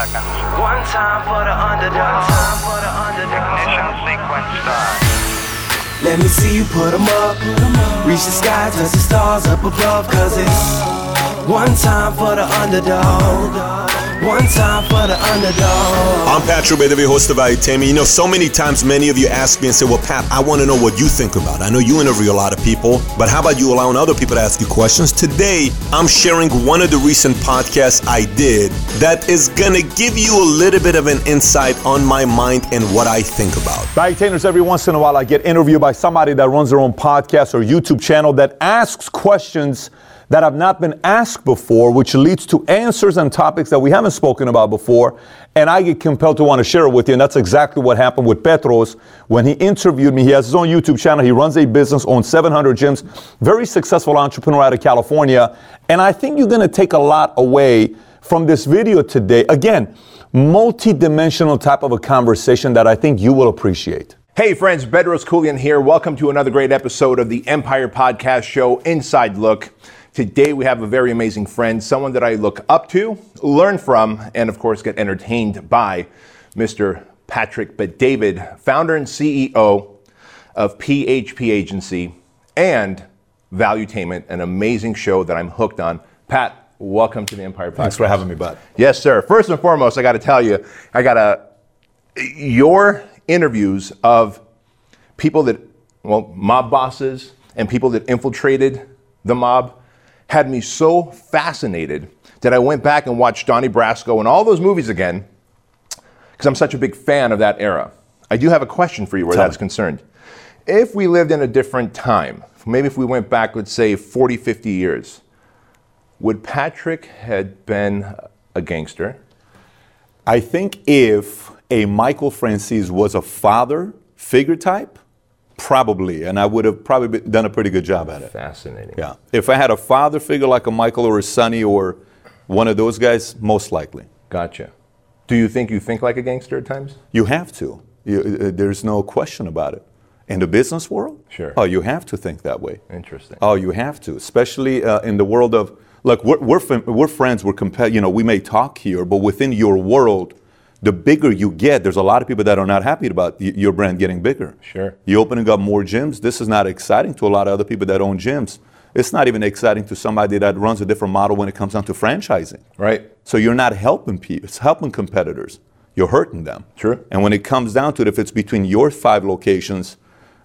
seconds. One time for the underdog. Ignition sequence start. Let me see you put them up. Reach the sky, touch the stars up above. Cause it's one time for the underdog. One time for the underdog. I'm Patrick Bet-David, host of Valuetainment. You know, so many times, many of you ask me and say, well, Pat, I want to know what you think about it. I know you interview a lot of people, but how about you allowing other people to ask you questions? Today, I'm sharing one of the recent podcasts I did that is going to give you a little bit of an insight on my mind and what I think about. Valuetainers, every once in a while, I get interviewed by somebody that runs their own podcast or YouTube channel that asks questions that have not been asked before, which leads to answers and topics that we haven't spoken about before, and I get compelled to want to share it with you, and that's exactly what happened with Bedros when he interviewed me. He has his own YouTube channel. He runs a business, owns 700 gyms, very successful entrepreneur out of California, and I think you're going to take a lot away from this video today. Again, multi-dimensional type of a conversation that I think you will appreciate. Hey friends, Bedros Keuilian here. Welcome to another great episode of the Empire Podcast Show, Inside Look. Today we have a very amazing friend, someone that I look up to, learn from, and of course get entertained by, Mr. Patrick Bet-David, founder and CEO of PHP Agency and Valuetainment, an amazing show that I'm hooked on. Pat, welcome to the Empire Podcast. Thanks for having me, bud. Yes, sir. First and foremost, I got to tell you, your interviews of people that, well, mob bosses and people that infiltrated the mob, had me so fascinated that I went back and watched Donnie Brasco and all those movies again because I'm such a big fan of that era. I do have a question for you where that's concerned. If we lived in a different time, maybe if we went back, let's say 40, 50 years, would Patrick had been a gangster? I think if a Michael Franzese was a father figure type, probably, and I would have probably done a pretty good job at it. Fascinating. Yeah. If I had a father figure like a Michael or a Sonny or one of those guys, most likely. Gotcha. Do you think like a gangster at times? You have to. There's no question about it. In the business world? Sure. Oh, you have to think that way. Interesting. Oh, you have to, especially in the world of, look, we're friends, we're compelled, you know, we may talk here, but within your world, the bigger you get, there's a lot of people that are not happy about your brand getting bigger. Sure. You're opening up more gyms. This is not exciting to a lot of other people that own gyms. It's not even exciting to somebody that runs a different model when it comes down to franchising. Right. So you're not helping people. It's helping competitors. You're hurting them. Sure. And when it comes down to it, if it's between your 5 locations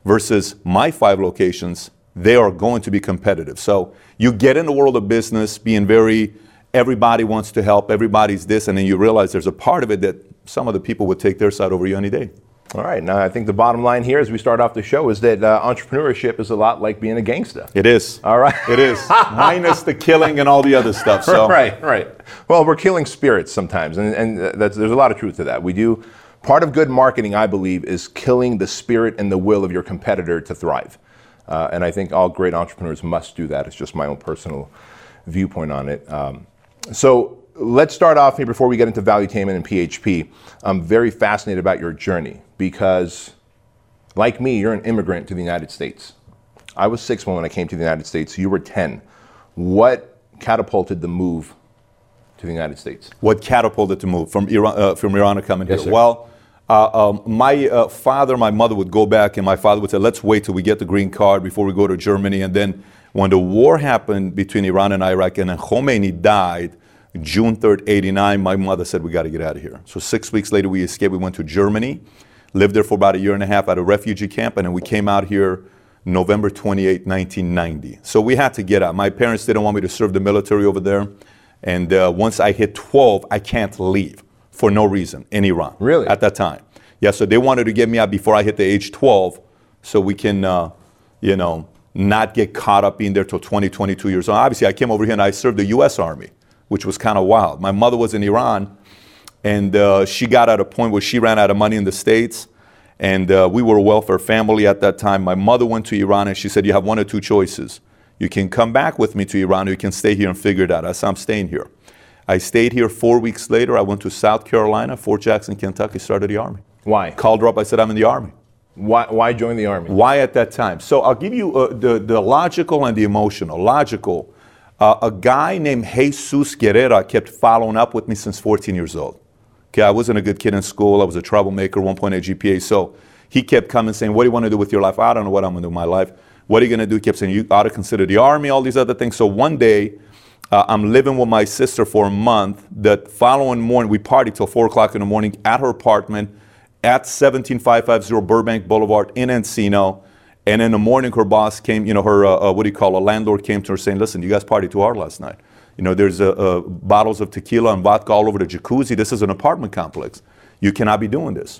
versus my 5 locations, they are going to be competitive. So you get in the world of business being very... everybody wants to help, everybody's this, and then you realize there's a part of it that some of the people would take their side over you any day. All right, now I think the bottom line here as we start off the show is that entrepreneurship is a lot like being a gangsta. It is. All right. It is, minus the killing and all the other stuff. So. Right, right. Well, we're killing spirits sometimes, and there's a lot of truth to that. We do, part of good marketing, I believe, is killing the spirit and the will of your competitor to thrive. And I think all great entrepreneurs must do that. It's just my own personal viewpoint on it. So let's start off here before we get into Valuetainment and PHP. I'm very fascinated about your journey because, like me, you're an immigrant to the United States. I was 6 when I came to the United States. You were 10. What catapulted the move to the United States? What catapulted the move from Iran to coming here? Yes, sir. Well, my father and my mother would go back, and my father would say, let's wait till we get the green card before we go to Germany, and then when the war happened between Iran and Iraq and then Khomeini died, June 3rd, 89, my mother said, we got to get out of here. So 6 weeks later, we escaped. We went to Germany, lived there for about a year and a half at a refugee camp, and then we came out here November 28, 1990. So we had to get out. My parents didn't want me to serve the military over there. And once I hit 12, I can't leave for no reason in Iran. Really? At that time. Yeah, so they wanted to get me out before I hit the age 12 so we can, you know, not get caught up being there till 20, 22 years old. Obviously, I came over here and I served the U.S. Army, which was kind of wild. My mother was in Iran, and she got at a point where she ran out of money in the States, and we were a welfare family at that time. My mother went to Iran, and she said, you have one of two choices. You can come back with me to Iran, or you can stay here and figure it out. I said, I'm staying here. I stayed here 4 weeks later. I went to South Carolina, Fort Jackson, Kentucky, started the Army. Why? Called her up. I said, I'm in the Army. Why join the Army? Why at that time? So I'll give you the logical and the emotional. Logical, a guy named Jesus Guerrero kept following up with me since 14 years old. Okay, I wasn't a good kid in school. I was a troublemaker, 1.8 GPA. So he kept coming saying, what do you want to do with your life? I don't know what I'm going to do with my life. What are you going to do? He kept saying, you ought to consider the Army, all these other things. So one day, I'm living with my sister for a month. The following morning, we partied till 4 o'clock in the morning at her apartment at 17550 Burbank Boulevard in Encino. And in the morning, her boss came, you know, her, a landlord came to her saying, listen, you guys partied too hard last night. You know, there's bottles of tequila and vodka all over the jacuzzi. This is an apartment complex. You cannot be doing this.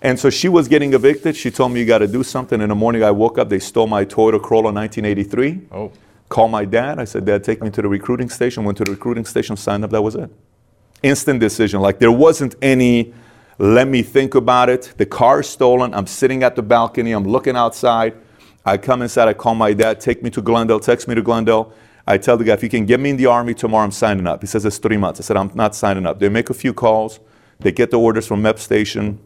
And so she was getting evicted. She told me, you got to do something. In the morning, I woke up. They stole my Toyota Corolla 1983. Oh. Called my dad. I said, Dad, take me to the recruiting station. Went to the recruiting station, signed up. That was it. Instant decision. Like, there wasn't any, let me think about it. The car's stolen. I'm sitting at the balcony. I'm looking outside. I come inside. I call my dad. Take me to Glendale. Text me to Glendale. I tell the guy, if you can get me in the Army tomorrow, I'm signing up. He says, it's 3 months. I said, I'm not signing up. They make a few calls. They get the orders from MEP station.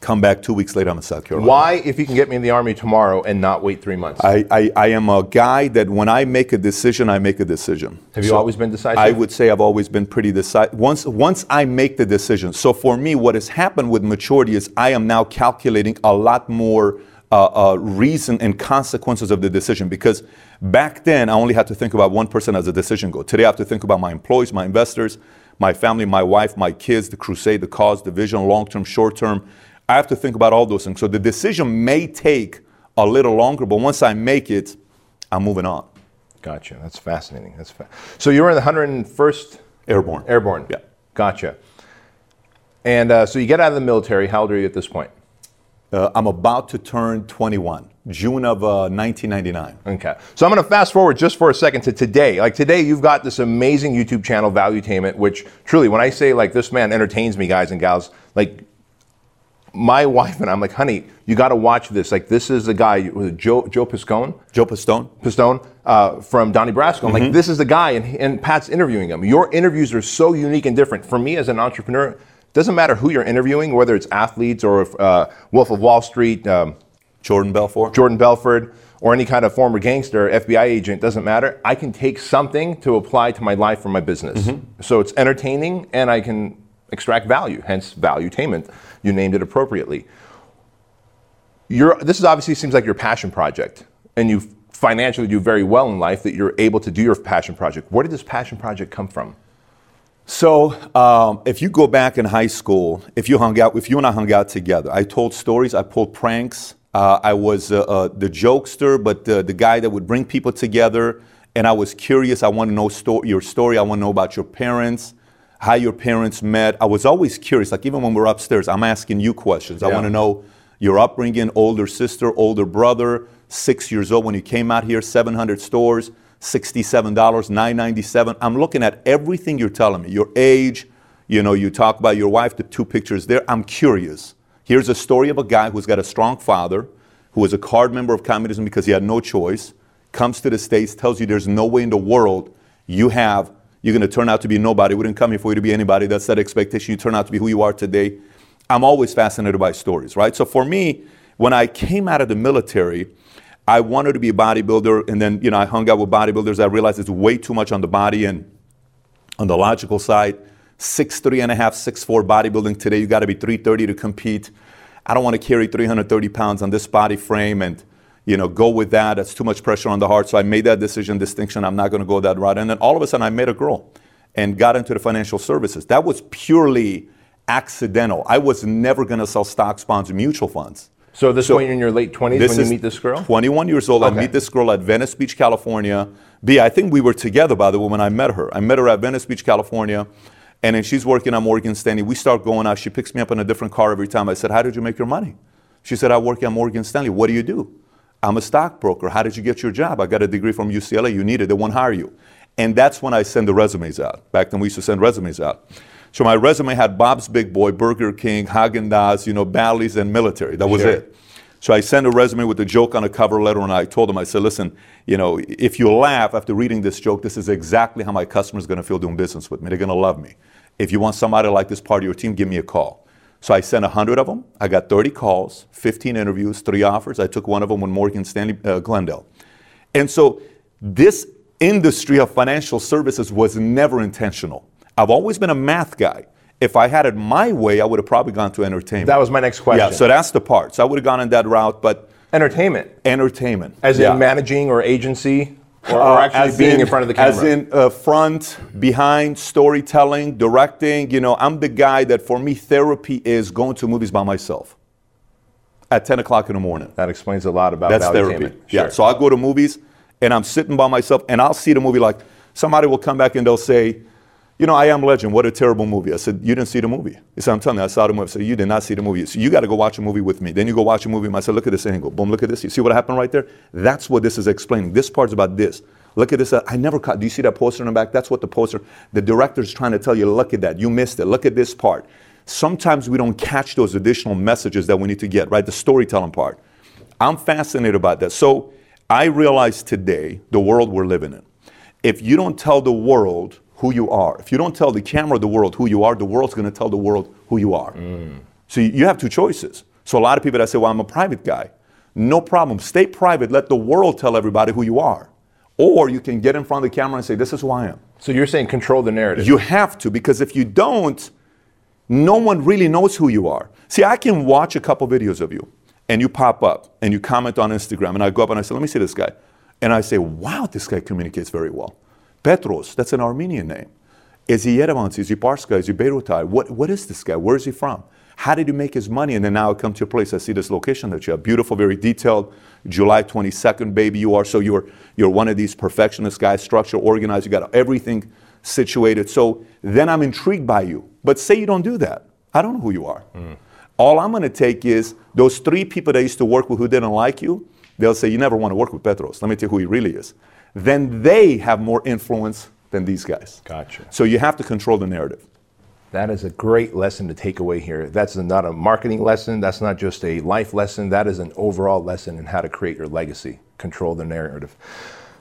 Come back 2 weeks later, I'm in South Carolina. Why, if you can get me in the Army tomorrow and not wait 3 months? I am a guy that when I make a decision, I make a decision. Have you always been decisive? I would say I've always been pretty decisive. Once I make the decision. So for me, what has happened with maturity is I am now calculating a lot more reason and consequences of the decision, because back then I only had to think about one person as a decision goal. Today I have to think about my employees, my investors, my family, my wife, my kids, the crusade, the cause, the vision, long-term, short-term. I have to think about all those things. So the decision may take a little longer, but once I make it, I'm moving on. Gotcha. That's fascinating. So you were in the 101st Airborne. Yeah. Gotcha. And so you get out of the military. How old are you at this point? I'm about to turn 21, June of 1999. Okay. So I'm going to fast forward just for a second to today. Like today, you've got this amazing YouTube channel, Valuetainment, which truly, when I say like this man entertains me, guys and gals, like my wife and I'm like, honey, you got to watch this. Like this is the guy, Joe Pistone from Donnie Brasco. I'm like, this is the guy, and Pat's interviewing him. Your interviews are so unique and different. For me as an entrepreneur, doesn't matter who you're interviewing, whether it's athletes or Wolf of Wall Street, Jordan Belfort, or any kind of former gangster, FBI agent, doesn't matter. I can take something to apply to my life for my business. So it's entertaining and I can extract value, hence Valuetainment. You named it appropriately. This is obviously seems like your passion project, and you financially do very well in life that you're able to do your passion project. Where did this passion project come from? So if you go back in high school, if you and I hung out together, I told stories, I pulled pranks. I was the jokester, but the guy that would bring people together. And I was curious. I want to know your story. I want to know about your parents, how your parents met. I was always curious. Like even when we're upstairs, I'm asking you questions. I want to know your upbringing, older sister, older brother, 6 years old when you came out here, 700 stores. $67, $9.97. I'm looking at everything you're telling me. Your age, you know, you talk about your wife, the two pictures there. I'm curious. Here's a story of a guy who's got a strong father, who was a card member of communism because he had no choice, comes to the States, tells you there's no way in the world you're going to turn out to be nobody. We didn't come here for you to be anybody. That's that expectation. You turn out to be who you are today. I'm always fascinated by stories, right? So for me, when I came out of the military, I wanted to be a bodybuilder, and then, you know, I hung out with bodybuilders. I realized it's way too much on the body and on the logical side. 6'3 and a half, 6'4 bodybuilding today, you got to be 330 to compete. I don't want to carry 330 pounds on this body frame and, you know, go with that. That's too much pressure on the heart. So I made that distinction. I'm not going to go that route. And then all of a sudden I met a girl and got into the financial services. That was purely accidental. I was never going to sell stocks, bonds, mutual funds. So this point in your late 20s when you meet this girl? 21 years old. Okay. I meet this girl at Venice Beach, California. I think we were together, by the way, when I met her. I met her at Venice Beach, California, and then she's working at Morgan Stanley. We start going out. She picks me up in a different car every time. I said, how did you make your money? She said, I work at Morgan Stanley. What do you do? I'm a stockbroker. How did you get your job? I got a degree from UCLA. You need it. They won't hire you. And that's when I send the resumes out. Back then we used to send resumes out. So my resume had Bob's Big Boy, Burger King, Häagen-Dazs, you know, Bally's, and military. That was it. So I sent a resume with a joke on a cover letter, and I told them, I said, listen, you know, if you laugh after reading this joke, this is exactly how my customers are going to feel doing business with me. They're going to love me. If you want somebody like this part of your team, give me a call. So I sent 100 of them. I got 30 calls, 15 interviews, 3 offers. I took one of them with Morgan Stanley, Glendale. And so this industry of financial services was never intentional. I've always been a math guy. If I had it my way, I would have probably gone to entertainment. That was my next question. Yeah, so that's the part. So I would have gone in that route, but... Entertainment? Entertainment. As in managing or agency? Or actually being in front of the camera? As in front, behind, storytelling, directing. You know, I'm the guy that, for me, therapy is going to movies by myself at 10 o'clock in the morning. That explains a lot about Valuetainment. Therapy. Sure. Yeah, so I go to movies, and I'm sitting by myself, and I'll see the movie like... Somebody will come back and they'll say... You know, I Am Legend, what a terrible movie. I said, you didn't see the movie. He said, I'm telling you, I saw the movie. I said, you did not see the movie. So you got to go watch a movie with me. Then you go watch a movie. I said, look at this angle. Boom, look at this. You see what happened right there? That's what this is explaining. This part's about this. Look at this. I never caught. Do you see that poster in the back? That's what the poster, the director's trying to tell you, look at that. You missed it. Look at this part. Sometimes we don't catch those additional messages that we need to get, right? The storytelling part. I'm fascinated about that. So I realize today the world we're living in. If you don't tell the world who you are. If you don't tell the camera the world who you are, the world's going to tell the world who you are. So you have two choices. So a lot of people that say, well, I'm a private guy. No problem. Stay private. Let the world tell everybody who you are. Or you can get in front of the camera and say, this is who I am. So you're saying control the narrative. You have to, because if you don't, no one really knows who you are. See, I can watch a couple videos of you, and you pop up, and you comment on Instagram, and I go up and I say, let me see this guy. And I say, wow, this guy communicates very well. Bedros, that's an Armenian name. Is he Yerevan? Is he Parska? Is he Beirutai? What is this guy? Where is he from? How did he make his money? And then now I come to your place. I see this location that you have. Beautiful, very detailed. July 22nd, baby, you are. So you're one of these perfectionist guys, structure, organized. You got everything situated. So then I'm intrigued by you. But say you don't do that. I don't know who you are. All I'm going to take is those three people that I used to work with who didn't like you. They'll say, you never want to work with Bedros. Let me tell you who he really is. Then they have more influence than these guys. Gotcha. So you have to control the narrative. That is a great lesson to take away here. That's not a marketing lesson. That's not just a life lesson. That is an overall lesson in how to create your legacy. Control the narrative.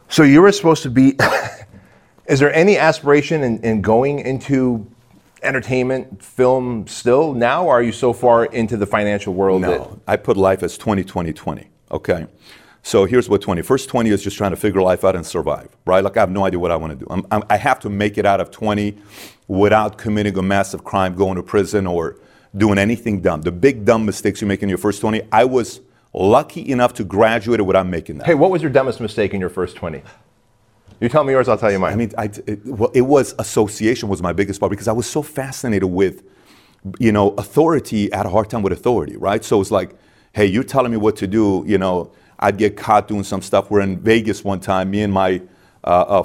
So you were supposed to be, is there any aspiration in going into entertainment, film still now? Or are you so far into the financial world? No, I put life as 20, 20, 20. Okay. So here's what 20. First 20 is just trying to figure life out and survive, right? Like I have no idea what I want to do. I have to make it out of 20 without committing a massive crime, going to prison, or doing anything dumb. The big dumb mistakes you make in your first 20. I was lucky enough to graduate without making that. Hey, what was your dumbest mistake in your first 20? You tell me yours, I'll tell you mine. I mean, it was association was my biggest part because I was so fascinated with, you know, authority. I had a hard time with authority, right? So it's like, hey, you're telling me what to do, you know, I'd get caught doing some stuff. We're in Vegas one time, me and my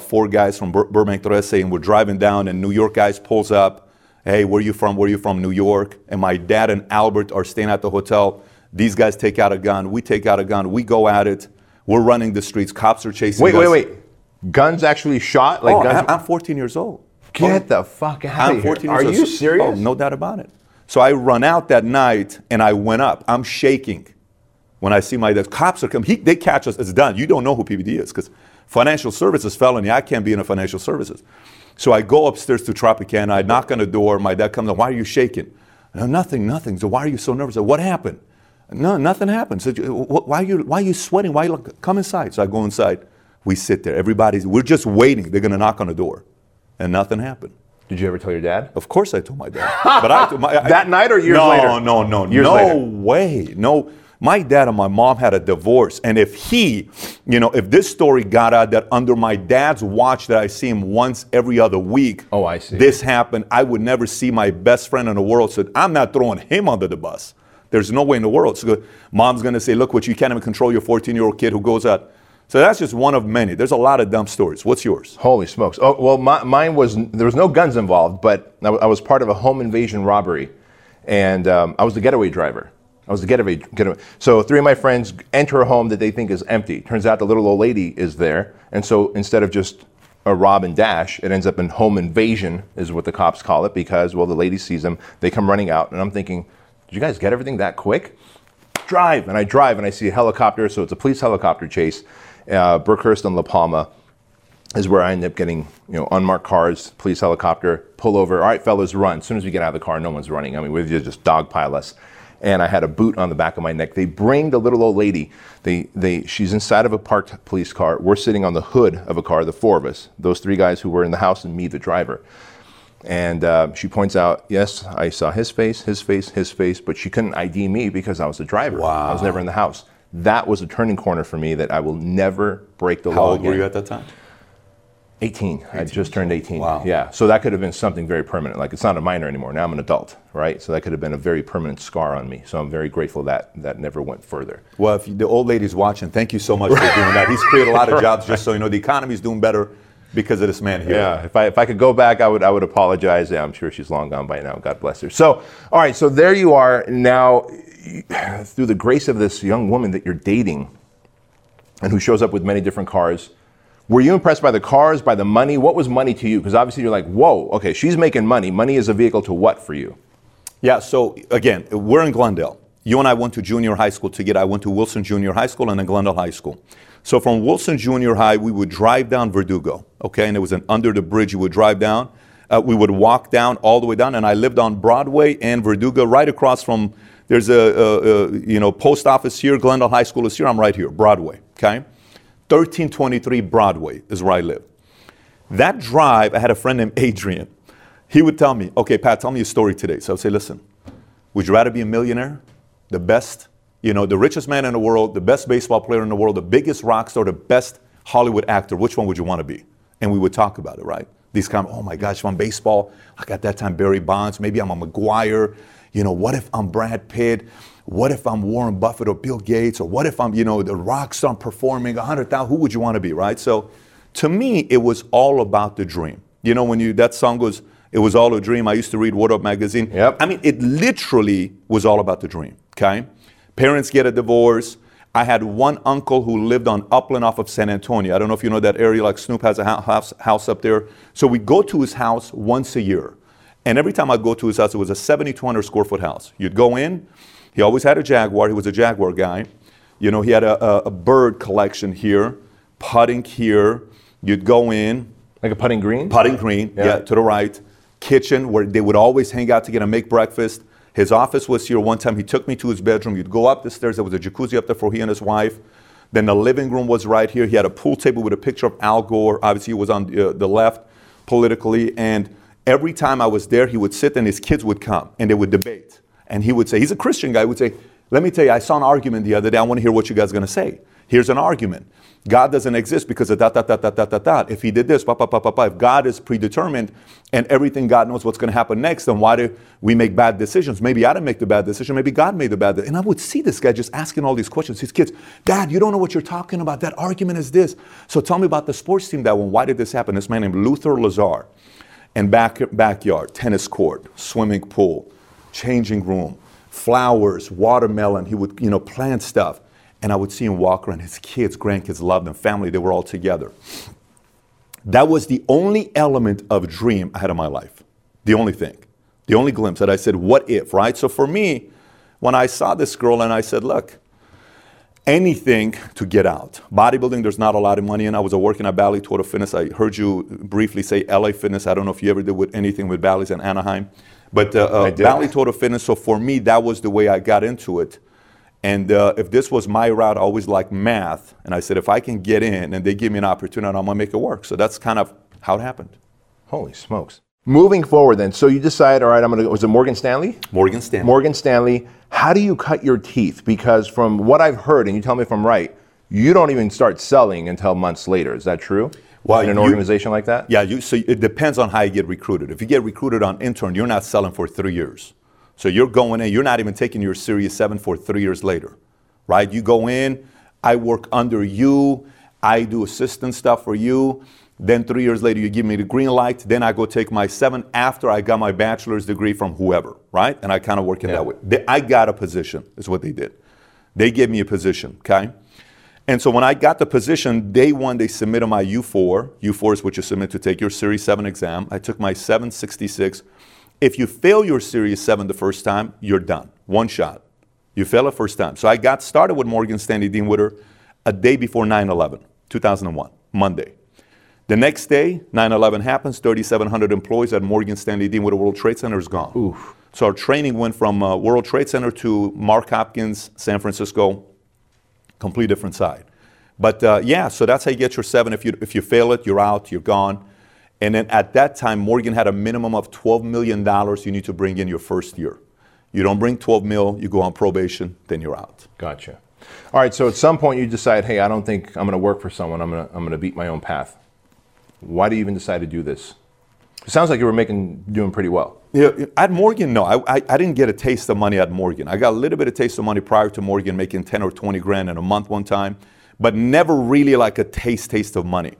four guys from Burbank, Trece, and we're driving down, and New York guys pulls up. Hey, where are you from? Where are you from? New York. And my dad and Albert are staying at the hotel. These guys take out a gun. We take out a gun. We go at it. We're running the streets. Cops are chasing us. Wait. Guns actually shot? Like I'm 14 years old. Get the fuck out of here. Are you serious? Oh, no doubt about it. So I run out that night, and I went up. I'm shaking. When I see my dad, cops are coming, they catch us, it's done. You don't know who PBD is because financial services felony, I can't be in a financial services. So I go upstairs to Tropicana, I knock on the door, my dad comes up, why are you shaking? No, nothing. So why are you so nervous? What happened? No, nothing happened. So why are you sweating? Why you, come inside? So I go inside, we sit there, we're just waiting, they're gonna knock on the door. And nothing happened. Did you ever tell your dad? Of course I told my dad. But that night or years later? No, years later. No way, no. My dad and my mom had a divorce, and if this story got out that under my dad's watch that I see him once every other week, this happened, I would never see my best friend in the world, so I'm not throwing him under the bus. There's no way in the world. So mom's going to say, look, what you can't even control your 14-year-old kid who goes out. So that's just one of many. There's a lot of dumb stories. What's yours? Holy smokes. Oh, well, mine was, there was no guns involved, but I was part of a home invasion robbery, and I was the getaway driver. So three of my friends enter a home that they think is empty. Turns out the little old lady is there. And so instead of just a rob and dash, it ends up in home invasion is what the cops call it because, well, the lady sees them. They come running out. And I'm thinking, did you guys get everything that quick? Drive. And I drive and I see a helicopter. So it's a police helicopter chase. Brookhurst and La Palma is where I end up getting, unmarked cars, police helicopter, pull over. All right, fellas, run. As soon as we get out of the car, no one's running. I mean, we just dogpile us. And I had a boot on the back of my neck. They bring the little old lady. She's inside of a parked police car. We're sitting on the hood of a car, the four of us, those three guys who were in the house and me, the driver. And she points out, yes, I saw his face, his face, his face, but she couldn't ID me because I was the driver. Wow. I was never in the house. That was a turning corner for me that I will never break the law again. How old were you at that time? 18. I just turned 18. Wow. Yeah. So that could have been something very permanent. Like, it's not a minor anymore. Now I'm an adult, right? So that could have been a very permanent scar on me. So I'm very grateful that that never went further. Well, if you, the old lady's watching, thank you so much for doing that. He's created a lot of jobs, just so you know. The economy's doing better because of this man here. Yeah. If I could go back, I would apologize. Yeah, I'm sure she's long gone by now. God bless her. So, all right. So there you are now, through the grace of this young woman that you're dating, and who shows up with many different cars. Were you impressed by the cars, by the money? What was money to you? Because obviously you're like, whoa, okay, she's making money. Money is a vehicle to what for you? Yeah, so again, we're in Glendale. You and I went to junior high school together. I went to Wilson Junior High School and then Glendale High School. So from Wilson Junior High, we would drive down Verdugo, okay? And it was an under the bridge. You would drive down. We would walk down all the way down. And I lived on Broadway and Verdugo, right across from, there's a post office here. Glendale High School is here. I'm right here, Broadway, okay? 1323 Broadway is where I live. That drive, I had a friend named Adrian. He would tell me, okay, Pat, tell me a story today. So I would say, listen, would you rather be a millionaire, the best, the richest man in the world, the best baseball player in the world, the biggest rock star, the best Hollywood actor? Which one would you want to be? And we would talk about it, right? These kind of, oh my gosh, if I'm baseball, like at that time, Barry Bonds, maybe I'm a McGuire. What if I'm Brad Pitt? What if I'm Warren Buffett or Bill Gates? Or what if I'm, the rock star performing 100,000? Who would you want to be, right? So to me, it was all about the dream. That song goes, it was all a dream. I used to read Word Up magazine. Yep. I mean, it literally was all about the dream, okay? Parents get a divorce. I had one uncle who lived on Upland off of San Antonio. I don't know if you know that area, like Snoop has a house up there. So we go to his house once a year. And every time I'd go to his house, it was a 7,200 square foot house. You'd go in. He always had a Jaguar. He was a Jaguar guy. He had a bird collection here, putting here. You'd go in. Like a putting green? Putting green, yeah, to the right. Kitchen, where they would always hang out together and make breakfast. His office was here. One time he took me to his bedroom. You'd go up the stairs. There was a jacuzzi up there for he and his wife. Then the living room was right here. He had a pool table with a picture of Al Gore. Obviously, he was on the left politically. And every time I was there, he would sit and his kids would come and they would debate. And he would say, he's a Christian guy, he would say, let me tell you, I saw an argument the other day. I want to hear what you guys are going to say. Here's an argument. God doesn't exist because of ... If he did this, ... If God is predetermined and everything, God knows what's going to happen next, then why do we make bad decisions? Maybe I didn't make the bad decision. Maybe God made the bad decision. And I would see this guy just asking all these questions. His kids, Dad, you don't know what you're talking about. That argument is this. So tell me about the sports team that won. Why did this happen? This man named Luther Lazar. And backyard, tennis court, swimming pool, changing room, flowers, watermelon. He would, plant stuff. And I would see him walk around. His kids, grandkids loved him. Family, they were all together. That was the only element of dream I had in my life. The only thing. The only glimpse that I said, what if, right? So for me, when I saw this girl and I said, look, anything to get out. Bodybuilding, there's not a lot of money in. I was working at Bally's Total Fitness. I heard you briefly say LA Fitness. I don't know if you ever did with anything with Bally's in Anaheim. But Bally's Total Fitness, so for me, that was the way I got into it. And if this was my route, I always liked math. And I said, if I can get in and they give me an opportunity, I'm going to make it work. So that's kind of how it happened. Holy smokes. Moving forward then, so you decide, all right, I'm going to go. Was it Morgan Stanley? Morgan Stanley. Morgan Stanley. How do you cut your teeth? Because from what I've heard, and you tell me if I'm right, you don't even start selling until months later. Is that true? Well, in an organization like that? Yeah, so it depends on how you get recruited. If you get recruited on intern, you're not selling for 3 years. So you're going in, you're not even taking your Series 7 for 3 years later, right? You go in, I work under you, I do assistant stuff for you. Then 3 years later, you give me the green light. Then I go take my 7 after I got my bachelor's degree from whoever, right? And I kind of work in that way. I got a position is what they did. They gave me a position, okay? And so when I got the position, day one, they submitted my U4. U4 is what you submit to take your Series 7 exam. I took my 766. If you fail your Series 7 the first time, you're done. One shot. You fail it first time. So I got started with Morgan Stanley Dean Witter a day before 9/11, 2001, Monday. The next day, 9/11 happens, 3,700 employees at Morgan Stanley Dean Witter World Trade Center is gone. Oof. So our training went from World Trade Center to Mark Hopkins, San Francisco, complete different side. But so that's how you get your 7. If you fail it, you're out, you're gone. And then at that time, Morgan had a minimum of $12 million you need to bring in your first year. You don't bring 12 mil, you go on probation, then you're out. Gotcha. All right, so at some point you decide, hey, I don't think I'm going to work for someone. I'm going to beat my own path. Why do you even decide to do this? It sounds like you were doing pretty well. Yeah, at Morgan, no. I didn't get a taste of money at Morgan. I got a little bit of taste of money prior to Morgan, making 10 or 20 grand in a month one time, but never really like a taste of money.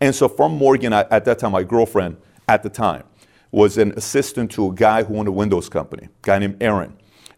And so from Morgan, at that time, my girlfriend at the time was an assistant to a guy who owned a windows company, a guy named Aaron.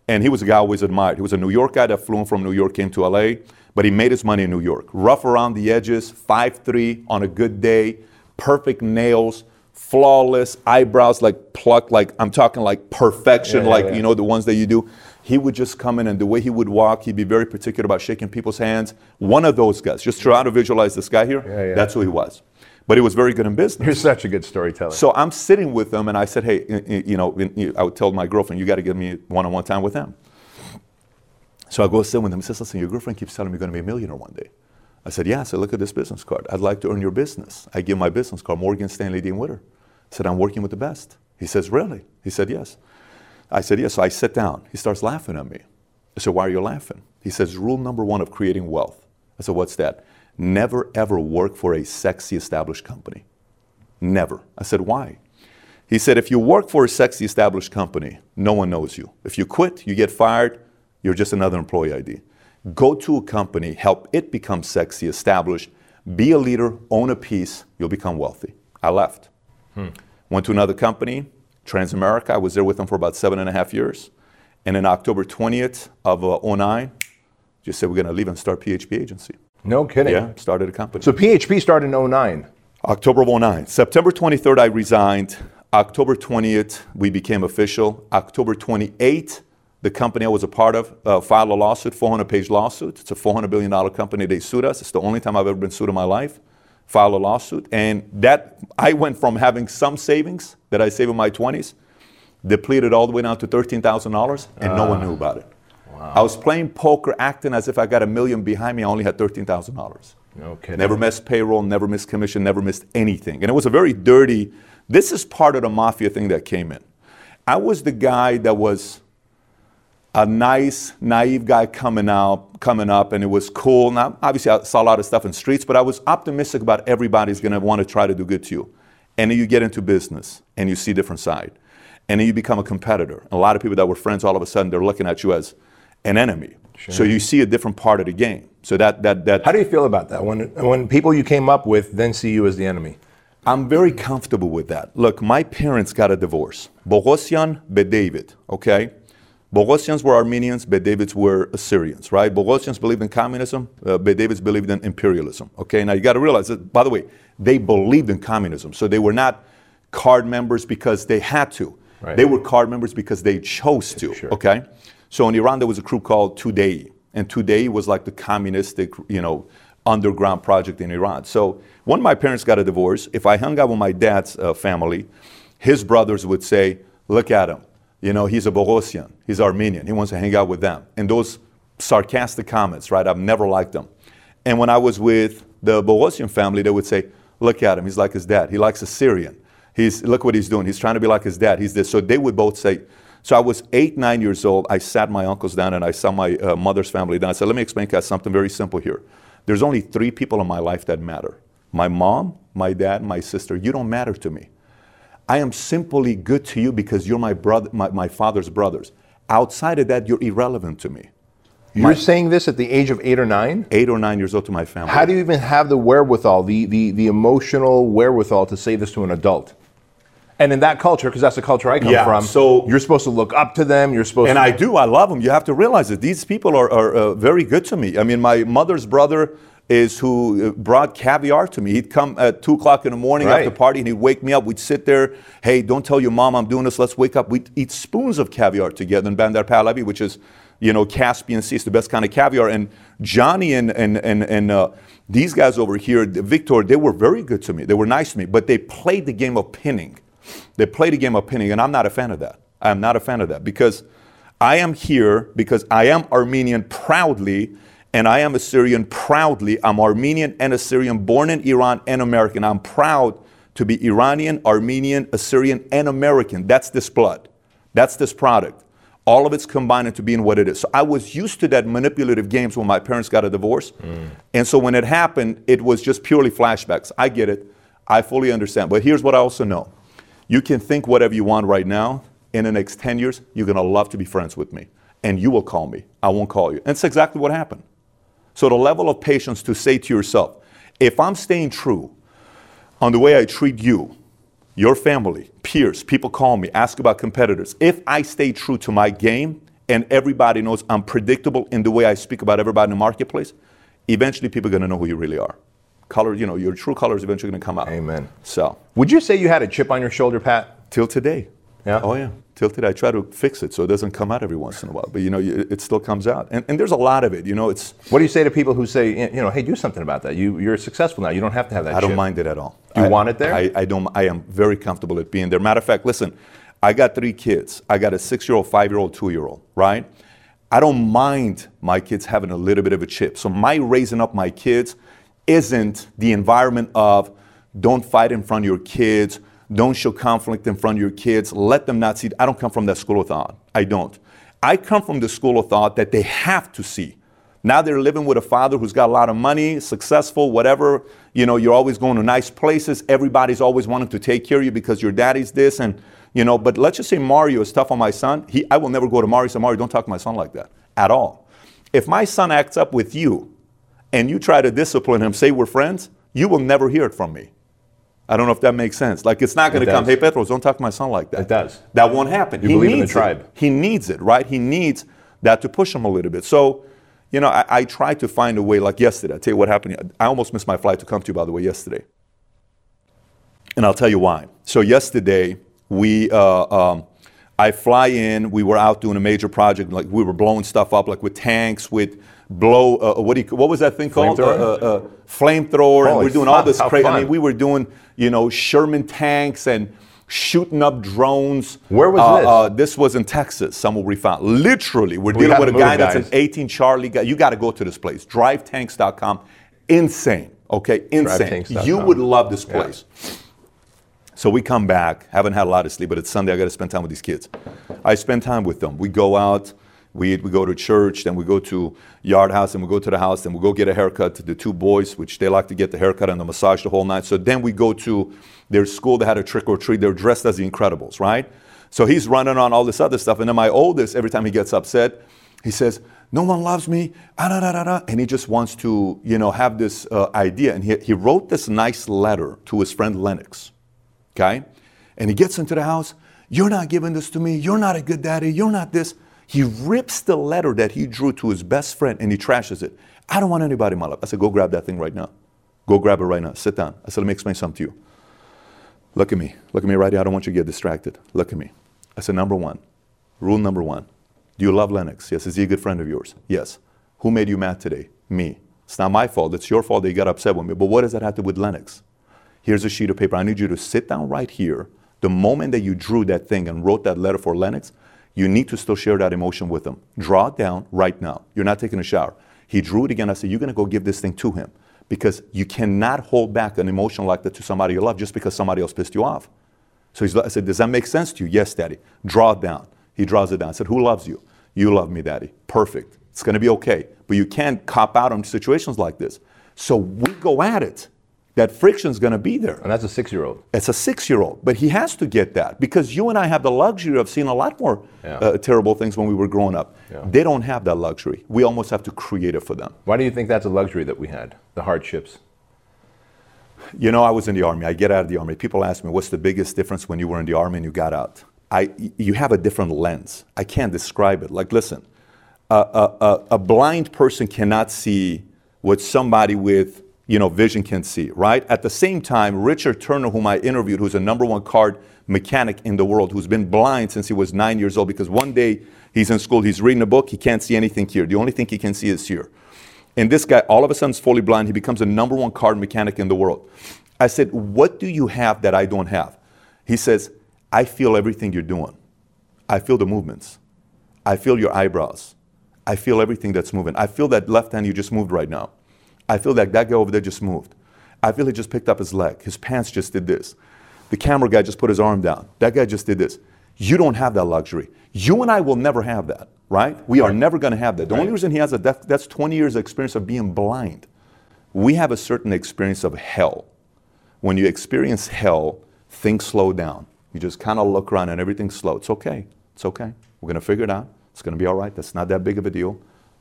And he was a guy I always admired. He was a New York guy that flew in from New York, came to LA, but he made his money in New York. Rough around the edges, 5'3", on a good day, perfect nails, flawless, eyebrows like plucked, like I'm talking like perfection, you know, the ones that you do. He would just come in, and the way he would walk, he'd be very particular about shaking people's hands. One of those guys, just try to visualize this guy here, that's who he was. But he was very good in business. You're such a good storyteller. So I'm sitting with them, and I said, hey, you know, I would tell my girlfriend, you got to give me one-on-one time with him. So I go sit with him. He says, listen, your girlfriend keeps telling me you're going to be a millionaire one day. I said, yeah. I said, look at this business card. I'd like to earn your business. I give my business card, Morgan Stanley Dean Witter. I said, I'm working with the best. He says, really? He said, yes. I said, yes. So I sit down. He starts laughing at me. I said, why are you laughing? He says, rule number one of creating wealth. I said, what's that? Never, ever work for a sexy established company. Never. I said, why? He said, if you work for a sexy established company, no one knows you. If you quit, you get fired, you're just another employee ID. Go to a company, help it become sexy, established, be a leader, own a piece, you'll become wealthy. I left. Went to another company, Transamerica. I was there with them for about 7.5 years. And then October 20th of 09, just said, we're going to leave and start PHP Agency. No kidding. Yeah, started a company. So PHP started in 09. October of 09. September 23rd, I resigned. October 20th, we became official. October 28th, the company I was a part of filed a lawsuit, 400-page lawsuit. It's a $400 billion company. They sued us. It's the only time I've ever been sued in my life. Filed a lawsuit. And that, I went from having some savings that I saved in my 20s, depleted all the way down to $13,000, and no one knew about it. Wow. I was playing poker, acting as if I got a million behind me. I only had $13,000. No kidding. Never missed payroll, never missed commission, never missed anything. And it was a very dirty, this is part of the mafia thing that came in. I was the guy that was a nice, naive guy coming up, and it was cool. Now, obviously, I saw a lot of stuff in the streets, but I was optimistic about everybody's going to want to try to do good to you. And then you get into business, and you see a different side. And then you become a competitor. A lot of people that were friends, all of a sudden, they're looking at you as an enemy. Sure. So you see a different part of the game. So that. How do you feel about that? When people you came up with then see you as the enemy? I'm very comfortable with that. Look, my parents got a divorce. Bogosian, Bet-David, okay? Bogosians were Armenians, Bet-Davids were Assyrians, right? Bogosians believed in communism, Bet-Davids believed in imperialism, okay? Now you got to realize that, by the way, they believed in communism. So they were not card members because they had to. Right. They were card members because they chose to, sure. Okay? So in Iran, there was a group called Tudei, and Tudei was like the communistic, you know, underground project in Iran. So when my parents got a divorce, if I hung out with my dad's family, his brothers would say, look at him, you know, he's a Bogosian, he's Armenian, he wants to hang out with them. And those sarcastic comments, right, I've never liked them. And when I was with the Bogosian family, they would say, look at him, he's like his dad, he likes a Syrian. Look what he's doing, he's trying to be like his dad, he's this. So they would both say, so I was 8, 9 years old. I sat my uncles down and I saw my mother's family down. I said, let me explain guys something very simple here. There's only 3 people in my life that matter. My mom, my dad, my sister. You don't matter to me. I am simply good to you because you're my brother, my father's brothers. Outside of that, you're irrelevant to me. You're saying this at the age of 8 or 9? 8 or 9 years old to my family. How do you even have the wherewithal, the emotional wherewithal to say this to an adult? And in that culture, because that's the culture I come from, so you're supposed to look up to them. You're supposed to. And I do. I love them. You have to realize that these people are very good to me. I mean, my mother's brother is who brought caviar to me. He'd come at 2 o'clock in the morning after the party, and he'd wake me up. We'd sit there. Hey, don't tell your mom I'm doing this. Let's wake up. We'd eat spoons of caviar together in Bandar Pahlavi, which is, you know, Caspian Sea. It's the best kind of caviar. And Johnny and these guys over here, Victor, they were very good to me. They were nice to me, but they played the game of pinning. They played a game of pinning, and I'm not a fan of that. I am not a fan of that because I am here because I am Armenian proudly, and I am Assyrian proudly. I'm Armenian and Assyrian, born in Iran and American. I'm proud to be Iranian, Armenian, Assyrian, and American. That's this blood. That's this product. All of it's combined into being what it is. So I was used to that manipulative games when my parents got a divorce. And so when it happened, it was just purely flashbacks. I get it. I fully understand. But here's what I also know. You can think whatever you want right now. In the next 10 years, you're going to love to be friends with me. And you will call me. I won't call you. And it's exactly what happened. So the level of patience to say to yourself, if I'm staying true on the way I treat you, your family, peers, people call me, ask about competitors. If I stay true to my game and everybody knows I'm predictable in the way I speak about everybody in the marketplace, eventually people are going to know who you really are. Color, you know, your true color is eventually going to come out. Amen. So, would you say you had a chip on your shoulder, Pat? Till today. Yeah. Oh, yeah. Till today. I try to fix it so it doesn't come out every once in a while. But, you know, it still comes out. And there's a lot of it. You know, it's... What do you say to people who say, you know, hey, do something about that. You're successful now. You don't have to have that chip. I don't mind it at all. You want it there? I don't. I am very comfortable at being there. Matter of fact, listen, I got three kids. I got a 6-year-old, 5-year-old, 2-year-old, right? I don't mind my kids having a little bit of a chip. So my raising up my kids isn't the environment of don't fight in front of your kids, don't show conflict in front of your kids, let them not see. I don't come from that school of thought. I don't. I come from the school of thought that they have to see. Now they're living with a father who's got a lot of money, successful, whatever. You know, you're always going to nice places. Everybody's always wanting to take care of you because your daddy's this and, you know, but let's just say Mario is tough on my son. I will never go to Mario and say, Mario, don't talk to my son like that at all. If my son acts up with you and you try to discipline him, say we're friends, you will never hear it from me. I don't know if that makes sense. Like, it's not going to come, hey, Petros, don't talk to my son like that. It does. That won't happen. You believe in the tribe. He needs it, right? He needs that to push him a little bit. So, you know, I tried to find a way, like yesterday. I'll tell you what happened. I almost missed my flight to come to you, by the way, yesterday. And I'll tell you why. So yesterday, I fly in. We were out doing a major project. Like, we were blowing stuff up, like with tanks, with... what was that thing called? Flamethrower. And we're doing all this crazy. I mean, we were doing, you know, Sherman tanks and shooting up drones. Where was this? This was in Texas, somewhere we found. Literally, we're dealing with a guy that's an 18 Charlie guy. You got to go to this place, drivetanks.com. Insane. Okay, insane. You would love this place. Yeah. So we come back, haven't had a lot of sleep, but it's Sunday. I got to spend time with these kids. I spend time with them. We go out. We go to church, then we go to Yard House, then we go to the house, then we go get a haircut to the two boys, which they like to get the haircut and the massage the whole night. So then we go to their school. They had a trick or treat. They're dressed as the Incredibles, right? So he's running on all this other stuff. And then my oldest, every time he gets upset, he says, no one loves me. And he just wants to, you know, have this idea. And he wrote this nice letter to his friend Lennox, okay? And he gets into the house. You're not giving this to me. You're not a good daddy. You're not this. He rips the letter that he drew to his best friend and he trashes it. I don't want anybody in my life. I said, go grab that thing right now. Go grab it right now. Sit down. I said, let me explain something to you. Look at me. Look at me right here. I don't want you to get distracted. Look at me. I said, rule number one. Do you love Lennox? Yes. Is he a good friend of yours? Yes. Who made you mad today? Me. It's not my fault. It's your fault that you got upset with me. But what does that have to do with Lennox? Here's a sheet of paper. I need you to sit down right here. The moment that you drew that thing and wrote that letter for Lennox, you need to still share that emotion with him. Draw it down right now. You're not taking a shower. He drew it again. I said, you're going to go give this thing to him because you cannot hold back an emotion like that to somebody you love just because somebody else pissed you off. So I said, does that make sense to you? Yes, Daddy. Draw it down. He draws it down. I said, who loves you? You love me, Daddy. Perfect. It's going to be okay. But you can't cop out on situations like this. So we go at it. That friction's going to be there. And that's a 6-year-old. It's a 6-year-old. But he has to get that because you and I have the luxury of seeing a lot more terrible things when we were growing up. Yeah. They don't have that luxury. We almost have to create it for them. Why do you think that's a luxury that we had, the hardships? You know, I was in the Army. I get out of the Army. People ask me, what's the biggest difference when you were in the Army and you got out? You have a different lens. I can't describe it. Like, listen, a blind person cannot see what somebody with vision can see, right? At the same time, Richard Turner, whom I interviewed, who's a number one car mechanic in the world, who's been blind since he was 9 years old, because one day he's in school, he's reading a book, he can't see anything here. The only thing he can see is here. And this guy, all of a sudden, is fully blind. He becomes a number one car mechanic in the world. I said, what do you have that I don't have? He says, I feel everything you're doing. I feel the movements. I feel your eyebrows. I feel everything that's moving. I feel that left hand you just moved right now. I feel like that guy over there just moved. I feel he just picked up his leg. His pants just did this. The camera guy just put his arm down. That guy just did this. You don't have that luxury. You and I will never have that, right? We are never going to have that. The only reason he has that's 20 years of experience of being blind. We have a certain experience of hell. When you experience hell, things slow down. You just kind of look around and everything's slow. It's okay. It's okay. We're going to figure it out. It's going to be all right. That's not that big of a deal.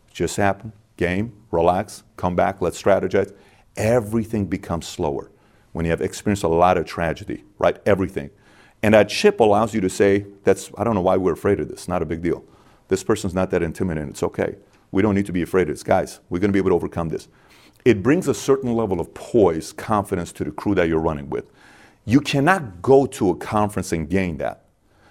It just happened. Game, relax, come back, let's strategize. Everything becomes slower when you have experienced a lot of tragedy, right? Everything. And that chip allows you to say, "That's I don't know why we're afraid of this. Not a big deal. This person's not that intimidating. It's okay. We don't need to be afraid of this. Guys, we're going to be able to overcome this." It brings a certain level of poise, confidence to the crew that you're running with. You cannot go to a conference and gain that.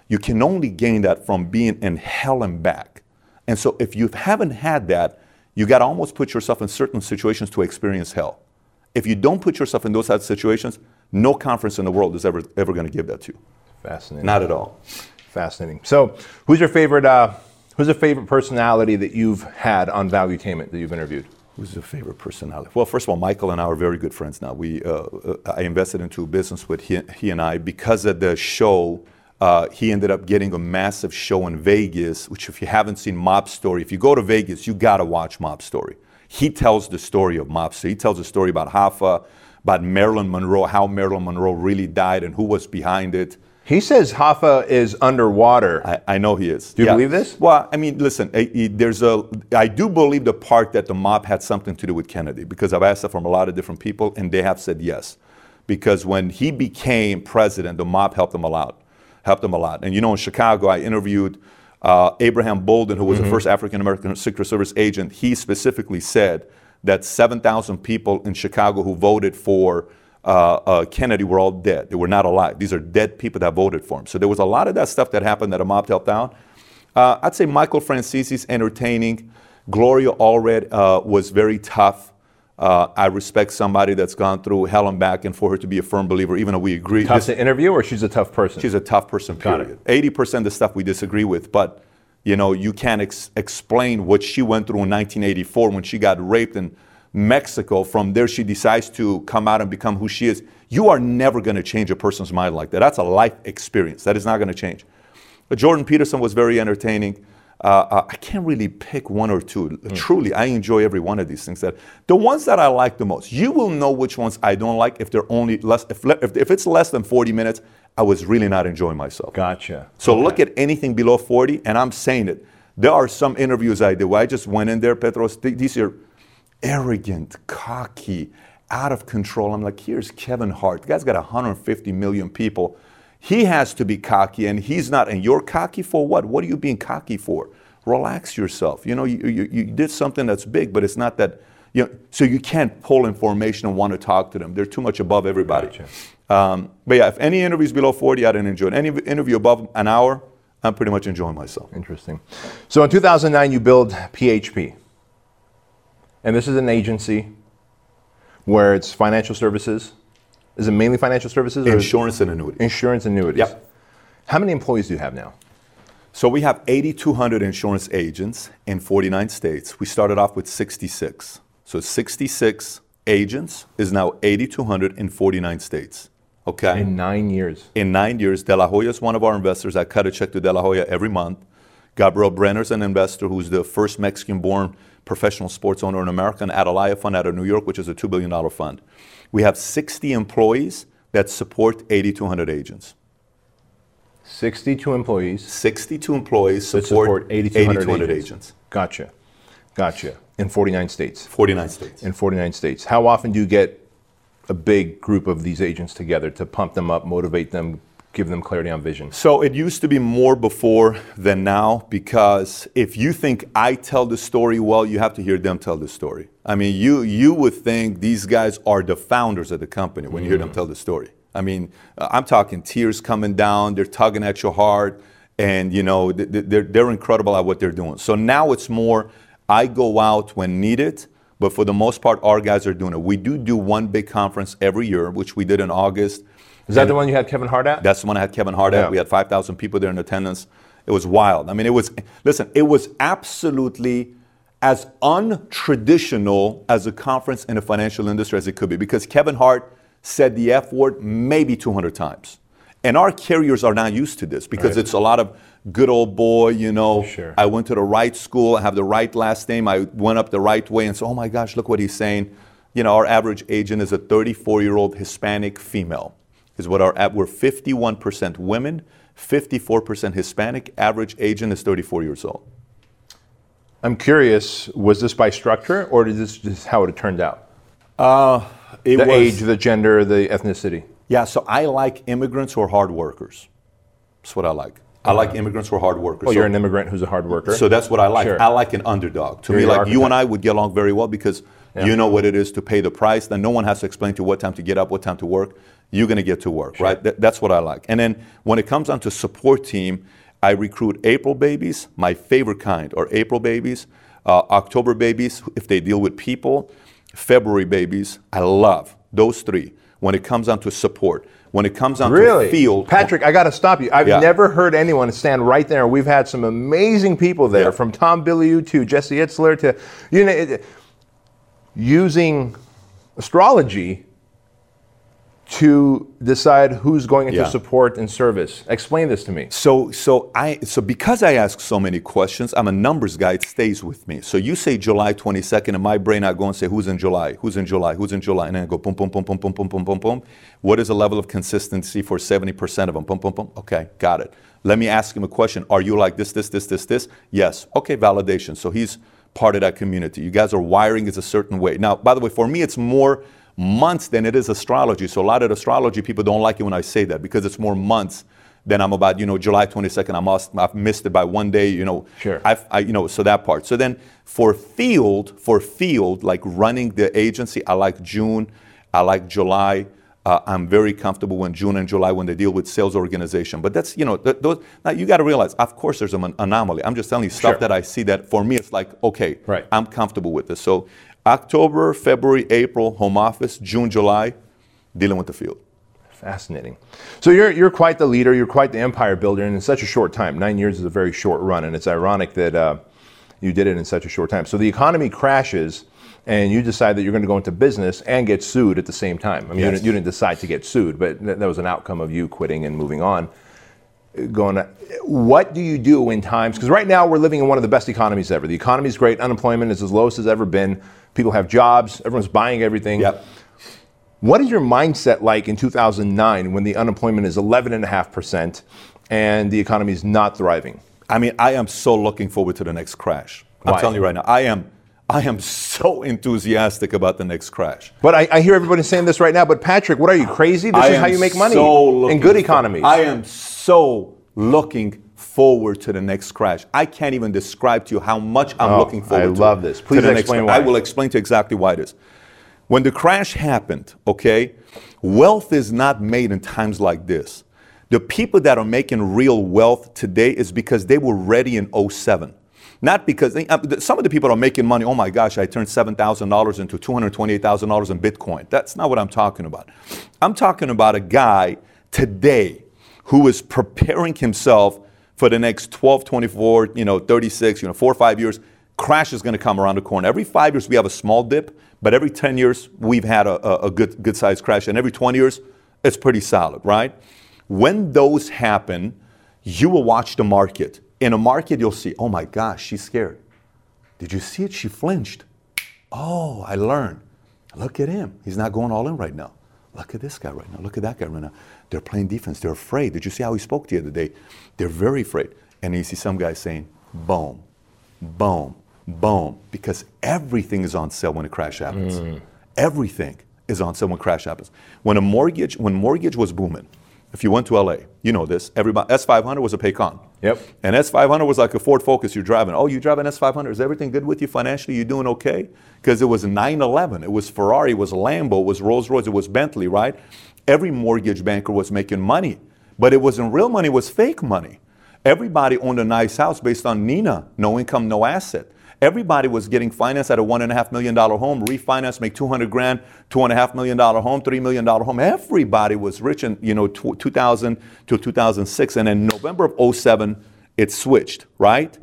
You can only gain that from being in hell and back. And so if you haven't had that, you got to almost put yourself in certain situations to experience hell. If you don't put yourself in those type of situations, no conference in the world is ever going to give that to you. Fascinating. Not at all. Fascinating. So, who's your favorite personality that you've had on Valuetainment that you've interviewed? Who's your favorite personality? Well, first of all, Michael and I are very good friends now. I invested into a business with he and I because of the show. He ended up getting a massive show in Vegas, which if you haven't seen Mob Story, if you go to Vegas, you got to watch Mob Story. He tells the story of Mob Story. He tells the story about Hoffa, about Marilyn Monroe, how Marilyn Monroe really died and who was behind it. He says Hoffa is underwater. I know he is. Do you believe this? Well, I mean, listen, I do believe the part that the mob had something to do with Kennedy, because I've asked that from a lot of different people, and they have said yes. Because when he became president, the mob helped him a lot. And you know, in Chicago, I interviewed Abraham Bolden, who was the first African-American Secret Service agent. He specifically said that 7,000 people in Chicago who voted for Kennedy were all dead. They were not alive. These are dead people that voted for him. So there was a lot of that stuff that happened that a mob helped out. I'd say Michael Franzese's entertaining. Gloria Allred was very tough. I respect somebody that's gone through hell and back, and for her to be a firm believer, even though we agree. Tough to interview, or she's a tough person? She's a tough person, period. 80% of the stuff we disagree with, but you know, you can't explain what she went through in 1984 when she got raped in Mexico. From there, she decides to come out and become who she is. You are never going to change a person's mind like that. That's a life experience. That is not going to change. But Jordan Peterson was very entertaining. I can't really pick one or two. Truly, I enjoy every one of these things. The ones that I like the most, you will know which ones I don't like if they're only less. If it's less than 40 minutes, I was really not enjoying myself. Gotcha. So look at anything below 40, and I'm saying it. There are some interviews I did where I just went in there, Bedros. These are arrogant, cocky, out of control. I'm like, here's Kevin Hart. The guy's got 150 million people. He has to be cocky, and he's not. And you're cocky for what? What are you being cocky for? Relax yourself. You know, you did something that's big, but it's not that. You know, so you can't pull information and want to talk to them. They're too much above everybody. Gotcha. But yeah, if any interviews below 40, I didn't enjoy it. Any interview above an hour, I'm pretty much enjoying myself. Interesting. So in 2009, you build PHP, and this is an agency where it's financial services. Is it mainly financial services? Or insurance and annuities. Insurance and annuities. Yep. How many employees do you have now? So we have 8,200 insurance agents in 49 states. We started off with 66. So 66 agents is now 8,200 in 49 states. Okay. In 9 years. In 9 years. De La Hoya is one of our investors. I cut a check to De La Hoya every month. Gabriel Brenner's an investor who's the first Mexican-born professional sports owner in America, and Atalaya Fund out of New York, which is a $2 billion fund. We have 60 employees that support 8,200 agents. 62 employees. 62 employees support 8,200 agents. Gotcha. In 49 states. How often do you get a big group of these agents together to pump them up, motivate them, give them clarity on vision? So it used to be more before than now, because if you think I tell the story well, you have to hear them tell the story. I mean, you would think these guys are the founders of the company when you hear them tell the story. I mean, I'm talking tears coming down, they're tugging at your heart, and you know, they're incredible at what they're doing. So now it's more, I go out when needed, but for the most part, our guys are doing it. We do one big conference every year, which we did in August. Is that the one you had Kevin Hart at? That's the one I had Kevin Hart at. We had 5,000 people there in attendance. It was wild. I mean, it was absolutely as untraditional as a conference in the financial industry as it could be, because Kevin Hart said the F word maybe 200 times. And our carriers are not used to this because it's a lot of good old boy, you know, I went to the right school, I have the right last name, I went up the right way, and so, oh my gosh, look what he's saying. You know, our average agent is a 34-year-old Hispanic female, is what our we're 51% women, 54% Hispanic, average agent is 34 years old. I'm curious, was this by structure, or is this just how it turned out? The age, the gender, the ethnicity. Yeah, so I like immigrants who are hard workers. That's what I like. I like immigrants who are hard workers. Well, so, you're an immigrant who's a hard worker. So that's what I like. Sure. I like an underdog. To me, like architect. You and I would get along very well because you know what it is to pay the price. Then no one has to explain to you what time to get up, what time to work. You're going to get to work, right? That's what I like. And then when it comes down to support team, I recruit April babies, my favorite kind, or April babies, October babies, if they deal with people, February babies. I love those three. When it comes down to support, when it comes down to field. Patrick, I got to stop you. I've never heard anyone stand right there. We've had some amazing people there, from Tom Bilyeu to Jesse Itzler to, you know, using astrology to decide who's going into support and service. Explain this to me. So because I ask so many questions, I'm a numbers guy. It stays with me. So you say July 22nd, in my brain I go and say, who's in July? Who's in July? Who's in July? And then I go, boom, boom, boom, boom, boom, boom, boom, boom, boom. What is the level of consistency for 70% of them? Boom, boom, boom. Okay, got it. Let me ask him a question. Are you like this, this, this, this, this? Yes. Okay, validation. So he's part of that community. You guys are wiring it a certain way. Now, by the way, for me, it's more months than it is astrology. So a lot of astrology people don't like it when I say that because it's more months than I'm about, you know, July 22nd, I've missed it by one day, you know. Sure. I you know, so that part. So then for field, like running the agency, I like June, I like July. I'm very comfortable when June and July when they deal with sales organization. But that's, you know, those, now you got to realize, of course, there's an anomaly. I'm just telling you stuff that I see that for me, it's like, okay, I'm comfortable with this. So October, February, April, home office, June, July, dealing with the field. Fascinating. So you're quite the leader. You're quite the empire builder, and in such a short time. 9 years is a very short run, and it's ironic that you did it in such a short time. So the economy crashes, and you decide that you're going to go into business and get sued at the same time. I mean, you didn't decide to get sued, but that was an outcome of you quitting and moving on. What do you do in times? Because right now we're living in one of the best economies ever. The economy is great. Unemployment is as low as it's ever been. People have jobs. Everyone's buying everything. Yep. What is your mindset like in 2009 when the unemployment is 11.5% and the economy is not thriving? I mean, I am so looking forward to the next crash. I'm telling you right now, I am so enthusiastic about the next crash. But I hear everybody saying this right now, but Patrick, what are you, crazy? This is how you make money in good economies. I am so looking forward to the next crash. I can't even describe to you how much I'm looking forward to. I love this. Please explain why. I will explain to you exactly why it is. When the crash happened, okay, wealth is not made in times like this. The people that are making real wealth today is because they were ready in 07. Not because some of the people are making money. Oh my gosh, I turned $7,000 into $228,000 in Bitcoin. That's not what I'm talking about. I'm talking about a guy today who is preparing himself for the next 12, 24, 36, 4 or 5 years. Crash is going to come around the corner. Every 5 years we have a small dip, but every 10 years we've had a good sized crash, and every 20 years it's pretty solid, right? When those happen, you will watch the market. In a market, you'll see, oh my gosh, she's scared. Did you see it? She flinched. Oh, I learned. Look at him. He's not going all in right now. Look at this guy right now. Look at that guy right now. They're playing defense. They're afraid. Did you see how he spoke the other day? They're very afraid. And you see some guy saying, boom, boom, boom, because everything is on sale when a crash happens. Everything is on sale when crash happens. When mortgage was booming, if you went to LA, you know this, everybody, S500 was a Paycon. Yep. And S500 was like a Ford Focus you're driving. Oh, you drive an S500. Is everything good with you financially? You doing okay? Because it was 911. It was Ferrari. It was Lambo. It was Rolls-Royce. It was Bentley, right? Every mortgage banker was making money. But it wasn't real money. It was fake money. Everybody owned a nice house based on Nina. No income, no asset. Everybody was getting financed at a $1.5 million home, refinance, make $200,000, $2.5 million home, $3 million home. Everybody was rich in 2000 to 2006, and in November of 07, it switched, right?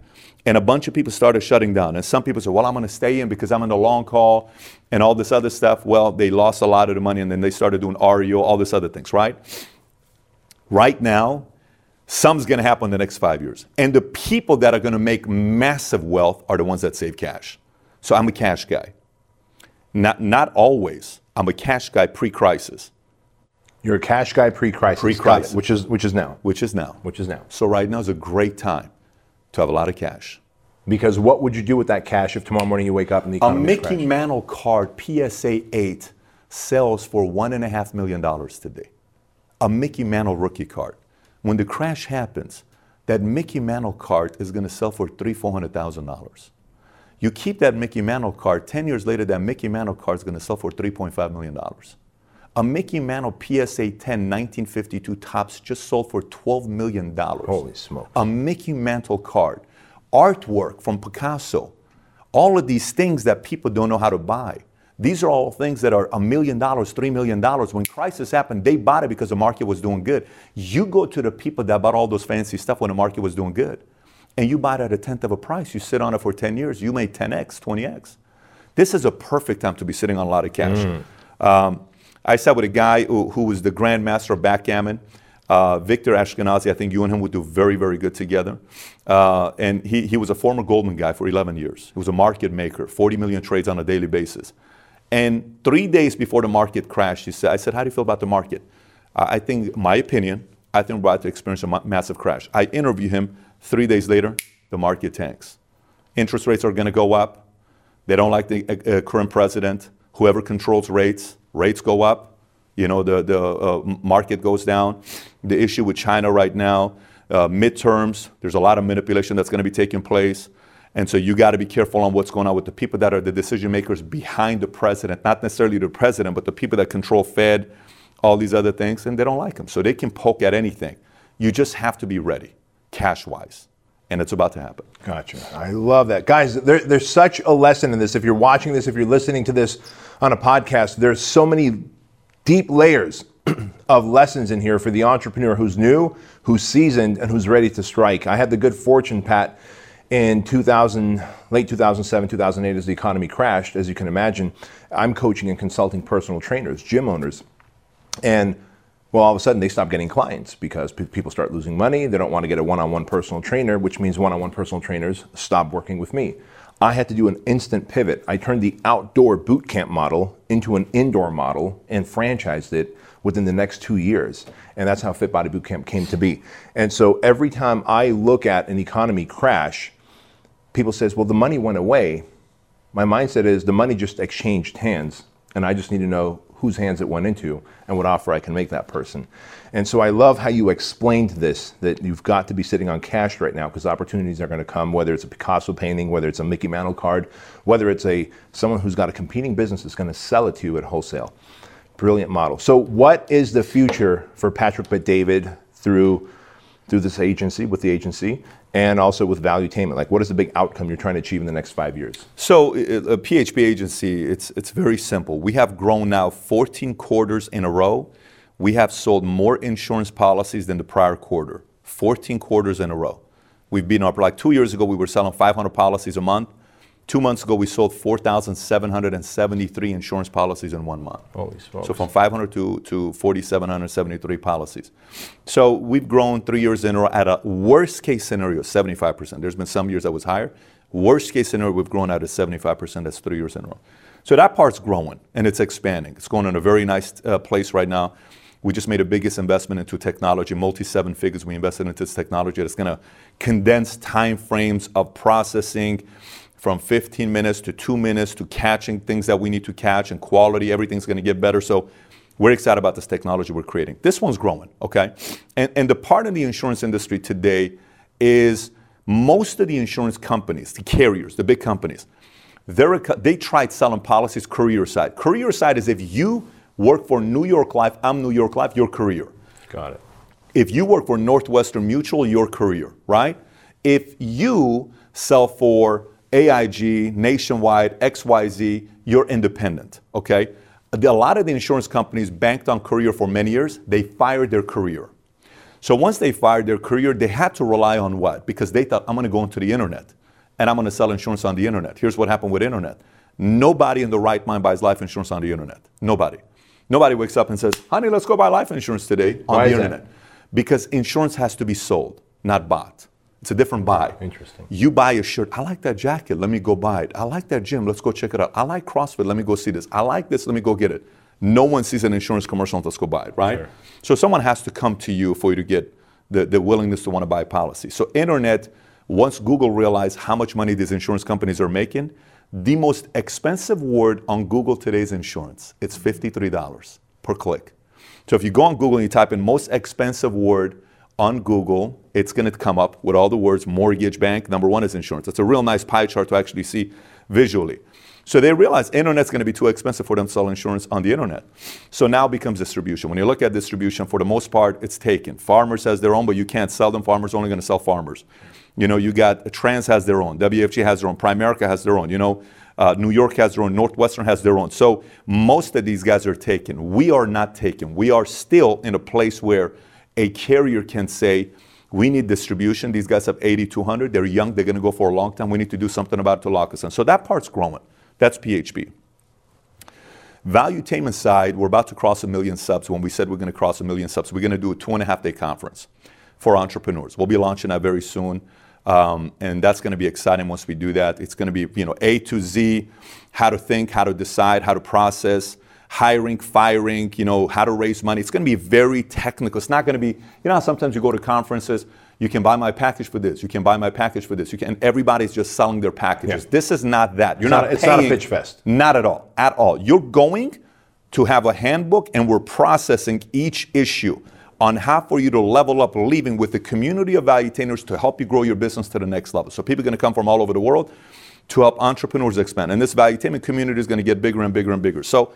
And a bunch of people started shutting down. And some people said, well, I'm going to stay in because I'm in the long haul and all this other stuff. Well, they lost a lot of the money, and then they started doing REO, all this other things, right? Right now, something's going to happen in the next 5 years. And the people that are going to make massive wealth are the ones that save cash. So I'm a cash guy. Not always. I'm a cash guy pre-crisis. You're a cash guy pre-crisis. Pre-crisis. Which is now. So right now is a great time to have a lot of cash. Because what would you do with that cash if tomorrow morning you wake up and the economy crashes? A Mickey Mantle card, PSA 8, sells for $1.5 million today. A Mickey Mantle rookie card. When the crash happens, that Mickey Mantle card is going to sell for $300,000, $400,000. You keep that Mickey Mantle card, 10 years later, that Mickey Mantle card is going to sell for $3.5 million. A Mickey Mantle PSA 10 1952 Topps just sold for $12 million. Holy smokes. A Mickey Mantle card, artwork from Picasso, all of these things that people don't know how to buy. These are all things that are $1 million, $3 million. When crisis happened, they bought it because the market was doing good. You go to the people that bought all those fancy stuff when the market was doing good, and you buy it at a tenth of a price. You sit on it for 10 years. You made 10x, 20x. This is a perfect time to be sitting on a lot of cash. I sat with a guy who was the grandmaster of backgammon, Victor Ashkenazi. I think you and him would do very, very good together. And he was a former Goldman guy for 11 years. He was a market maker, 40 million trades on a daily basis. And 3 days before the market crashed, he said, I said, how do you feel about the market? I think we're about to experience a massive crash. I interview him. 3 days later, the market tanks. Interest rates are going to go up. They don't like the current president. Whoever controls rates go up. You know, the market goes down. The issue with China right now, midterms, there's a lot of manipulation that's going to be taking place. And so you got to be careful on what's going on with the people that are the decision makers behind the president, not necessarily the president, but the people that control Fed, all these other things, and they don't like them. So they can poke at anything. You just have to be ready, cash-wise. And it's about to happen. Gotcha. I love that. Guys, there's such a lesson in this. If you're watching this, if you're listening to this on a podcast, there's so many deep layers of lessons in here for the entrepreneur who's new, who's seasoned, and who's ready to strike. I had the good fortune, Pat, in late 2007, 2008, as the economy crashed, as you can imagine, I'm coaching and consulting personal trainers, gym owners, and well, all of a sudden, they stop getting clients because people start losing money. They don't want to get a one-on-one personal trainer, which means one-on-one personal trainers stop working with me. I had to do an instant pivot. I turned the outdoor boot camp model into an indoor model and franchised it within the next 2 years. And that's how Fit Body Bootcamp came to be. And so every time I look at an economy crash, people say, well, the money went away. My mindset is the money just exchanged hands, and I just need to know whose hands it went into and what offer I can make that person. And so I love how you explained this, that you've got to be sitting on cash right now because opportunities are going to come, whether it's a Picasso painting, whether it's a Mickey Mantle card, whether it's someone who's got a competing business that's going to sell it to you at wholesale. Brilliant model. So what is the future for Patrick Bet-David through this agency, with the agency, and also with Valuetainment? Like, what is the big outcome you're trying to achieve in the next 5 years? So a PHP agency, it's very simple. We have grown now 14 quarters in a row. We have sold more insurance policies than the prior quarter, 14 quarters in a row. We've been up, like 2 years ago, we were selling 500 policies a month. 2 months ago, we sold 4,773 insurance policies in 1 month. Holy smokes. So from 500 to 4,773 policies. So we've grown 3 years in a row at a worst case scenario, 75%. There's been some years that was higher. Worst case scenario, we've grown at a 75%. That's 3 years in a row. So that part's growing and it's expanding. It's going in a very nice place right now. We just made the biggest investment into technology, multi-seven figures. We invested into this technology that's going to condense time frames of processing, from 15 minutes to 2 minutes to catching things that we need to catch, and quality, everything's gonna get better. So we're excited about this technology we're creating. This one's growing, okay? And the part of the insurance industry today is most of the insurance companies, the carriers, the big companies, they tried selling policies career side. Career side is if you work for New York Life, I'm New York Life, your career. Got it. If you work for Northwestern Mutual, your career, right? If you sell for AIG, Nationwide, XYZ, you're independent, okay? A lot of the insurance companies banked on career for many years. They fired their career. So once they fired their career, they had to rely on what? Because they thought, I'm going to go into the internet. and I'm going to sell insurance on the internet. Here's what happened with internet. Nobody in the right mind buys life insurance on the internet. Nobody. Nobody wakes up and says, honey, let's go buy life insurance today on the internet. Because insurance has to be sold, not bought. It's a different buy. Interesting. You buy a shirt. I like that jacket. Let me go buy it. I like that gym. Let's go check it out. I like CrossFit. Let me go see this. I like this. Let me go get it. No one sees an insurance commercial and let's go buy it, right? Sure. So someone has to come to you for you to get the willingness to want to buy a policy. So internet, once Google realized how much money these insurance companies are making, the most expensive word on Google today is insurance. It's $53 per click. So if you go on Google and you type in most expensive word on Google, it's going to come up with all the words mortgage, bank. Number one is insurance. It's a real nice pie chart to actually see visually. So they realize internet's going to be too expensive for them to sell insurance on the internet. So now becomes distribution. When you look at distribution, for the most part, it's taken. Farmers has their own, but you can't sell them. Farmers are only going to sell farmers. You know, you got Trans has their own, WFG has their own, Primerica has their own, you know, New York has their own, Northwestern has their own. So most of these guys are taken. We are not taken. We are still in a place where a carrier can say, we need distribution. These guys have 8,200. They're young. They're going to go for a long time. We need to do something about it to lock us in. So that part's growing. That's PHP. Valuetainment side, we're about to cross 1 million subs. When we said we're going to cross 1 million subs, we're going to do a 2.5-day conference for entrepreneurs. We'll be launching that very soon. And that's going to be exciting once we do that. It's going to be, you know, A to Z, how to think, how to decide, how to process, hiring, firing, you know, how to raise money. It's going to be very technical. It's not going to be, you know, how sometimes you go to conferences, you can buy my package for this, you can buy my package for this, you can, and everybody's just selling their packages. Yeah. This is not that. You're not paying, it's not a pitch fest. Not at all, at all. You're going to have a handbook and we're processing each issue on how for you to level up, leaving with a community of valuetainers to help you grow your business to the next level. So people are going to come from all over the world to help entrepreneurs expand. And this valuetainment community is going to get bigger and bigger and bigger. So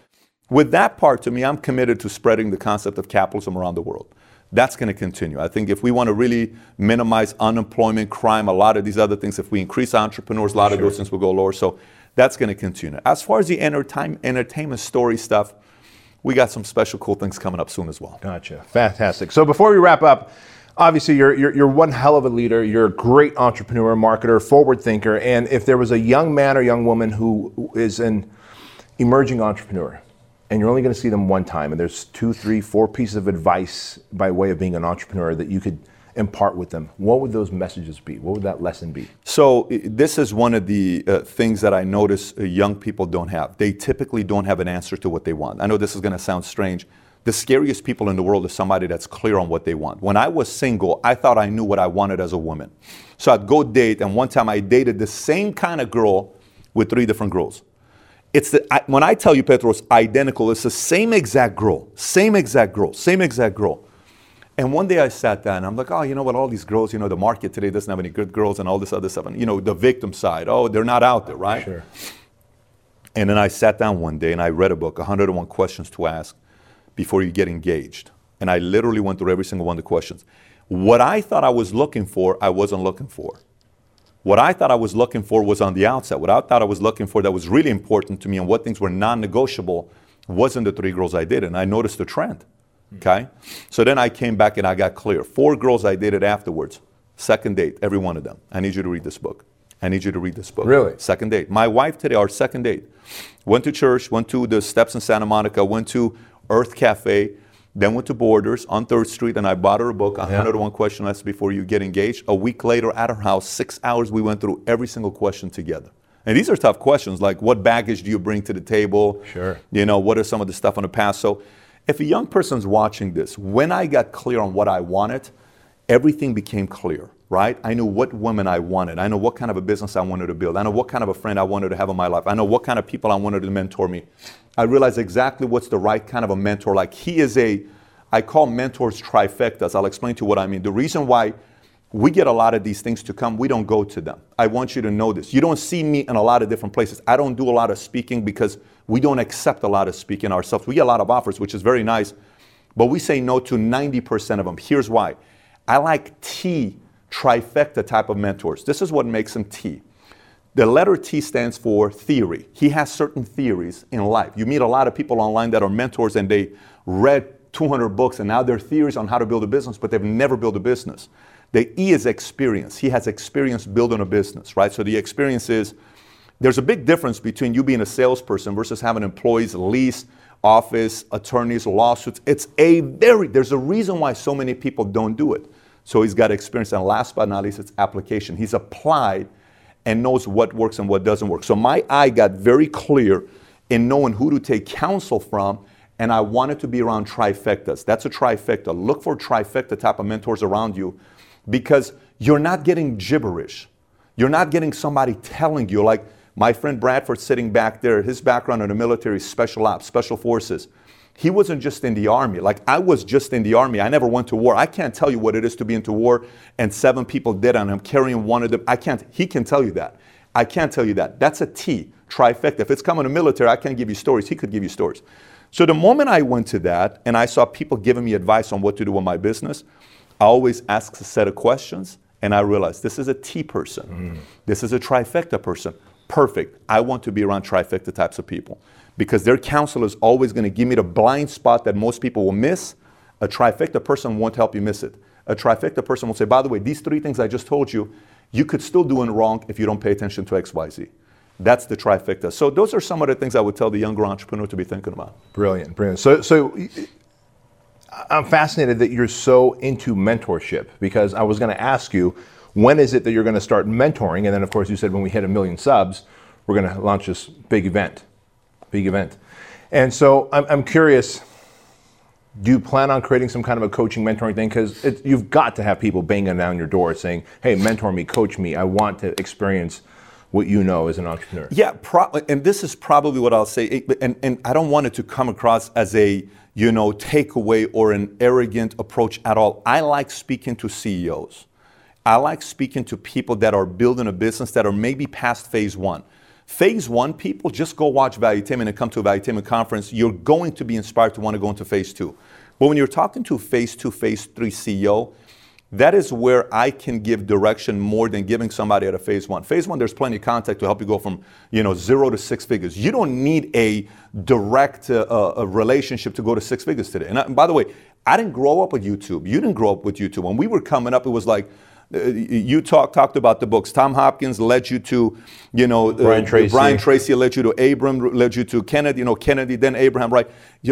with that part, to me, I'm committed to spreading the concept of capitalism around the world. That's going to continue. I think if we want to really minimize unemployment, crime, a lot of these other things, if we increase entrepreneurs, a lot of those things will go lower. So that's going to continue. As far as the entertainment story stuff, we got some special cool things coming up soon as well. Gotcha. Fantastic. So before we wrap up, obviously you're one hell of a leader. You're a great entrepreneur, marketer, forward thinker. And if there was a young man or young woman who is an emerging entrepreneur and you're only going to see them one time and there's 2, 3, 4 pieces of advice by way of being an entrepreneur that you could impart with them, what would those messages be? What would that lesson be? So this is one of the things that I notice young people don't have. They typically don't have an answer to what they want. I know this is going to sound strange. The scariest people in the world is somebody that's clear on what they want. When I was single, I thought I knew what I wanted as a woman. So I'd go date, and one time I dated the same kind of girl with 3 different girls. It's when I tell you, Pedro, identical, it's the same exact girl, same exact girl, same exact girl. And one day I sat down and I'm like, oh, you know what, all these girls, you know, the market today doesn't have any good girls and all this other stuff. And, you know, the victim side, oh, they're not out there, right? Sure. And then I sat down one day and I read a book, 101 Questions to Ask Before You Get Engaged. And I literally went through every single one of the questions. What I thought I was looking for, I wasn't looking for. What I thought I was looking for was on the outside. What I thought I was looking for that was really important to me and what things were non-negotiable wasn't the 3 girls I did. And I noticed the trend. Okay, so then I came back and I got clear. 4 girls I dated afterwards, second date, every one of them. I need you to read this book. I need you to read this book. Really? Second date. My wife today, our second date, went to church, went to the steps in Santa Monica, went to Earth Cafe, then went to Borders on 3rd Street, and I bought her a book, 101 Questions Asked Before You Get Engaged. A week later at her house, 6 hours, we went through every single question together. And these are tough questions, like what baggage do you bring to the table? Sure. You know, what are some of the stuff on the past? So if a young person's watching this, when I got clear on what I wanted, everything became clear, right? I knew what women I wanted. I know what kind of a business I wanted to build. I know what kind of a friend I wanted to have in my life. I know what kind of people I wanted to mentor me. I realized exactly what's the right kind of a mentor. Like he is I call mentors trifectas. I'll explain to you what I mean. The reason why we get a lot of these things to come, we don't go to them. I want you to know this. You don't see me in a lot of different places. I don't do a lot of speaking because we don't accept a lot of speaking ourselves. We get a lot of offers, which is very nice, but we say no to 90% of them. Here's why. I like T, trifecta type of mentors. This is what makes them T. The letter T stands for theory. He has certain theories in life. You meet a lot of people online that are mentors and they read 200 books and now they're theories on how to build a business, but they've never built a business. The E is experience. He has experience building a business, right? So the experience is, there's a big difference between you being a salesperson versus having employees, lease, office, attorneys, lawsuits. There's a reason why so many people don't do it. So he's got experience. And last but not least, it's application. He's applied and knows what works and what doesn't work. So my eye got very clear in knowing who to take counsel from, and I wanted to be around trifectas. That's a trifecta. Look for trifecta type of mentors around you, because you're not getting gibberish. You're not getting somebody telling you, like my friend Bradford sitting back there, his background in the military, special ops, special forces. He wasn't just in the Army. Like, I was just in the Army. I never went to war. I can't tell you what it is to be into war and 7 people dead on him carrying one of them. I can't. He can tell you that. I can't tell you that. That's a T, trifecta. If it's coming to military, I can't give you stories. He could give you stories. So the moment I went to that and I saw people giving me advice on what to do with my business, I always ask a set of questions, and I realized this is a T person. This is a trifecta person. Perfect. I want to be around trifecta types of people, because their counsel is always going to give me the blind spot that most people will miss. A trifecta person won't help you miss it. A trifecta person will say, by the way, these 3 things I just told you, you could still do it wrong if you don't pay attention to X, Y, Z. That's the trifecta. So those are some of the things I would tell the younger entrepreneur to be thinking about. Brilliant, brilliant. So I'm fascinated that you're so into mentorship, because I was going to ask you, when is it that you're going to start mentoring? And then, of course, you said when we hit 1 million subs, we're going to launch this big event. And so I'm curious, do you plan on creating some kind of a coaching, mentoring thing? Because you've got to have people banging down your door saying, hey, mentor me, coach me. I want to experience what you know as an entrepreneur. Yeah, and this is probably what I'll say. And I don't want it to come across as a takeaway or an arrogant approach at all. I like speaking to CEOs. I like speaking to people that are building a business that are maybe past phase one. Phase one people, just go watch Valuetainment and come to a Valuetainment conference. You're going to be inspired to want to go into phase two. But when you're talking to phase two, phase three CEO, that is where I can give direction more than giving somebody at a phase one. Phase one, there's plenty of contact to help you go from 0 to 6 figures. You don't need a direct relationship to go to 6 figures today. And by the way, I didn't grow up with YouTube. You didn't grow up with YouTube. When we were coming up, it was like, you talked about the books. Tom Hopkins led you to, Brian Tracy. Brian Tracy led you to Abraham, led you to Kennedy, Kennedy, then Abraham, right?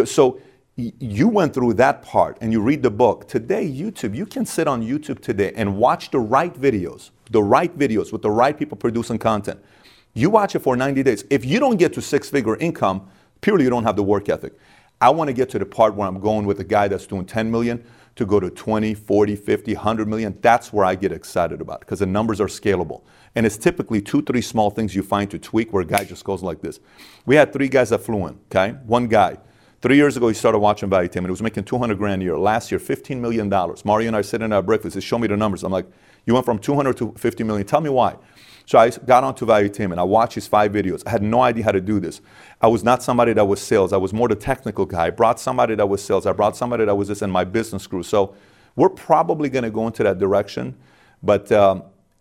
So you went through that part and you read the book. Today, YouTube, you can sit on YouTube today and watch the right videos with the right people producing content. You watch it for 90 days. If you don't get to 6-figure income, purely you don't have the work ethic. I want to get to the part where I'm going with a guy that's doing 10 million to go to 20, 40, 50, 100 million. That's where I get excited about, because the numbers are scalable. And it's typically 2-3 small things you find to tweak where a guy just goes like this. We had 3 guys that flew in, okay? One guy. 3 years ago, he started watching Valuetainment. He was making $200,000 a year. Last year, $15 million. Mario and I sitting at our breakfast. He showed me the numbers. I'm like, you went from 200 to 50 million. Tell me why. So I got onto Valuetainment. I watched his 5 videos. I had no idea how to do this. I was not somebody that was sales. I was more the technical guy. I brought somebody that was sales. I brought somebody that was this, and my business grew. So we're probably going to go into that direction, but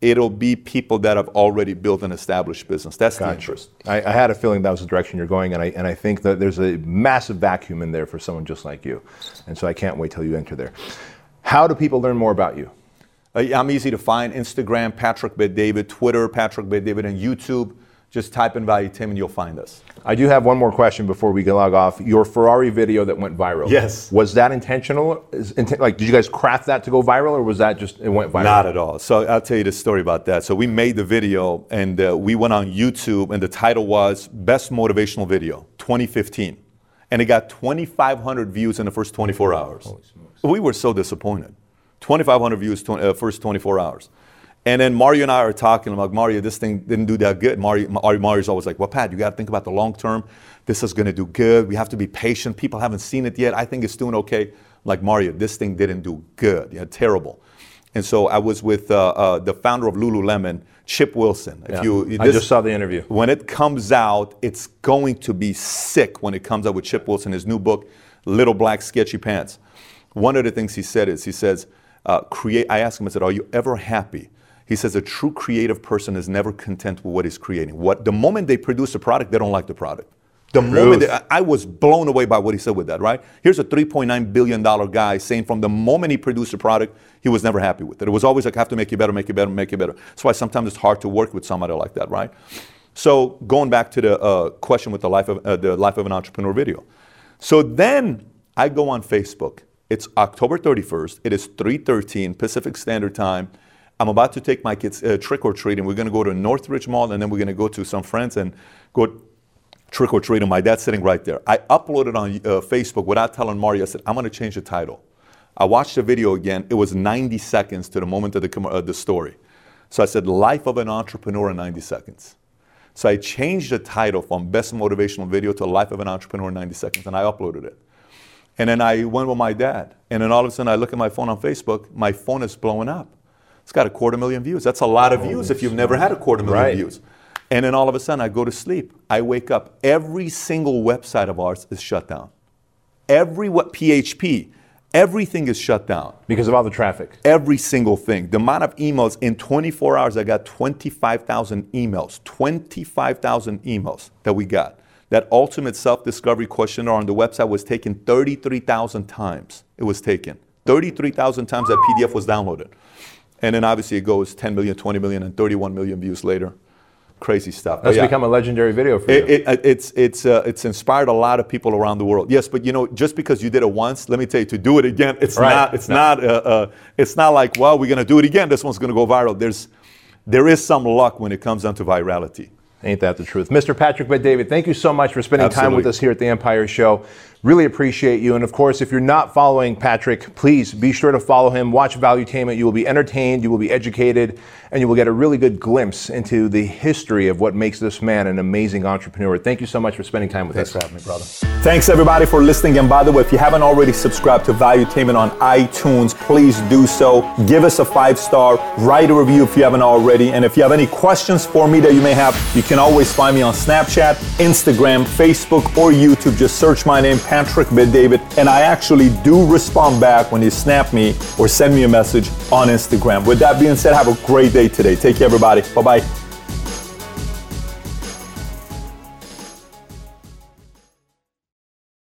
it'll be people that have already built an established business. That's the interest. I had a feeling that was the direction you're going, and I think that there's a massive vacuum in there for someone just like you. And so I can't wait till you enter there. How do people learn more about you? I'm easy to find. Instagram, Patrick Bet-David, Twitter, Patrick Bet-David, and YouTube. Just type in Valuetainment and you'll find us. I do have one more question before we log off. Your Ferrari video that went viral. Yes. Was that intentional? Did you guys craft that to go viral, or was that just, it went viral? Not at all. So I'll tell you the story about that. So we made the video, and we went on YouTube, and the title was Best Motivational Video 2015. And it got 2,500 views in the first 24 hours. Holy smokes. We were so disappointed. 2,500 views first 24 hours. And then Mario and I are talking. I'm like, Mario, this thing didn't do that good. Mario's always like, well, Pat, you got to think about the long term. This is going to do good. We have to be patient. People haven't seen it yet. I think it's doing okay. I'm like, Mario, this thing didn't do good. Yeah, terrible. And so I was with the founder of Lululemon, Chip Wilson. I just saw the interview. When it comes out, it's going to be sick when it comes out with Chip Wilson, his new book, Little Black Sketchy Pants. One of the things he said is, I asked him, I said, are you ever happy? He says, a true creative person is never content with what he's creating. The moment they produce a product, they don't like the product. The moment I was blown away by what he said with that, right? Here's a $3.9 billion guy saying from the moment he produced a product, he was never happy with it. It was always like, I have to make you better, make you better, make you better. That's why sometimes it's hard to work with somebody like that, right? So going back to the question with the Life of an Entrepreneur video. So then I go on Facebook. It's October 31st. It is 3:13 Pacific Standard Time. I'm about to take my kids trick-or-treating. We're going to go to Northridge Mall, and then we're going to go to some friends and go trick-or-treating. My dad's sitting right there. I uploaded on Facebook without telling Mario. I said, I'm going to change the title. I watched the video again. It was 90 seconds to the moment of the story. So I said, Life of an Entrepreneur in 90 Seconds. So I changed the title from Best Motivational Video to Life of an Entrepreneur in 90 Seconds, and I uploaded it. And then I went with my dad. And then all of a sudden, I look at my phone on Facebook. My phone is blowing up. It's got 250,000 views. That's a lot of views if you've never had 250,000 views. And then all of a sudden, I go to sleep. I wake up. Every single website of ours is shut down. Every PHP, everything is shut down. Because of all the traffic. Every single thing. The amount of emails, in 24 hours, I got 25,000 emails. 25,000 emails that we got. That ultimate self-discovery questionnaire on the website was taken 33,000 times. It was taken. 33,000 times that PDF was downloaded. And then obviously it goes 10 million, 20 million, and 31 million views later. Crazy stuff. That's become a legendary video for you. It's inspired a lot of people around the world. Yes, but you know, just because you did it once, let me tell you, to do it again, it's not like, well, we're gonna do it again. This one's gonna go viral. There is some luck when it comes down to virality. Ain't that the truth. Mr. Patrick Bet-David, thank you so much for spending time with us here at the Empire Show. Really appreciate you. And of course, if you're not following Patrick, please be sure to follow him. Watch Valuetainment. You will be entertained, you will be educated, and you will get a really good glimpse into the history of what makes this man an amazing entrepreneur. Thank you so much for spending time with us. Thanks for having me, brother. Thanks, everybody, for listening. And by the way, if you haven't already subscribed to Valuetainment on iTunes, please do so. Give us a 5-star. Write a review if you haven't already. And if you have any questions for me that you may have, you can always find me on Snapchat, Instagram, Facebook, or YouTube. Just search my name, Patrick Bet-David, and I actually do respond back when you snap me or send me a message on Instagram. With that being said, have a great day today. Take care, everybody. Bye-bye.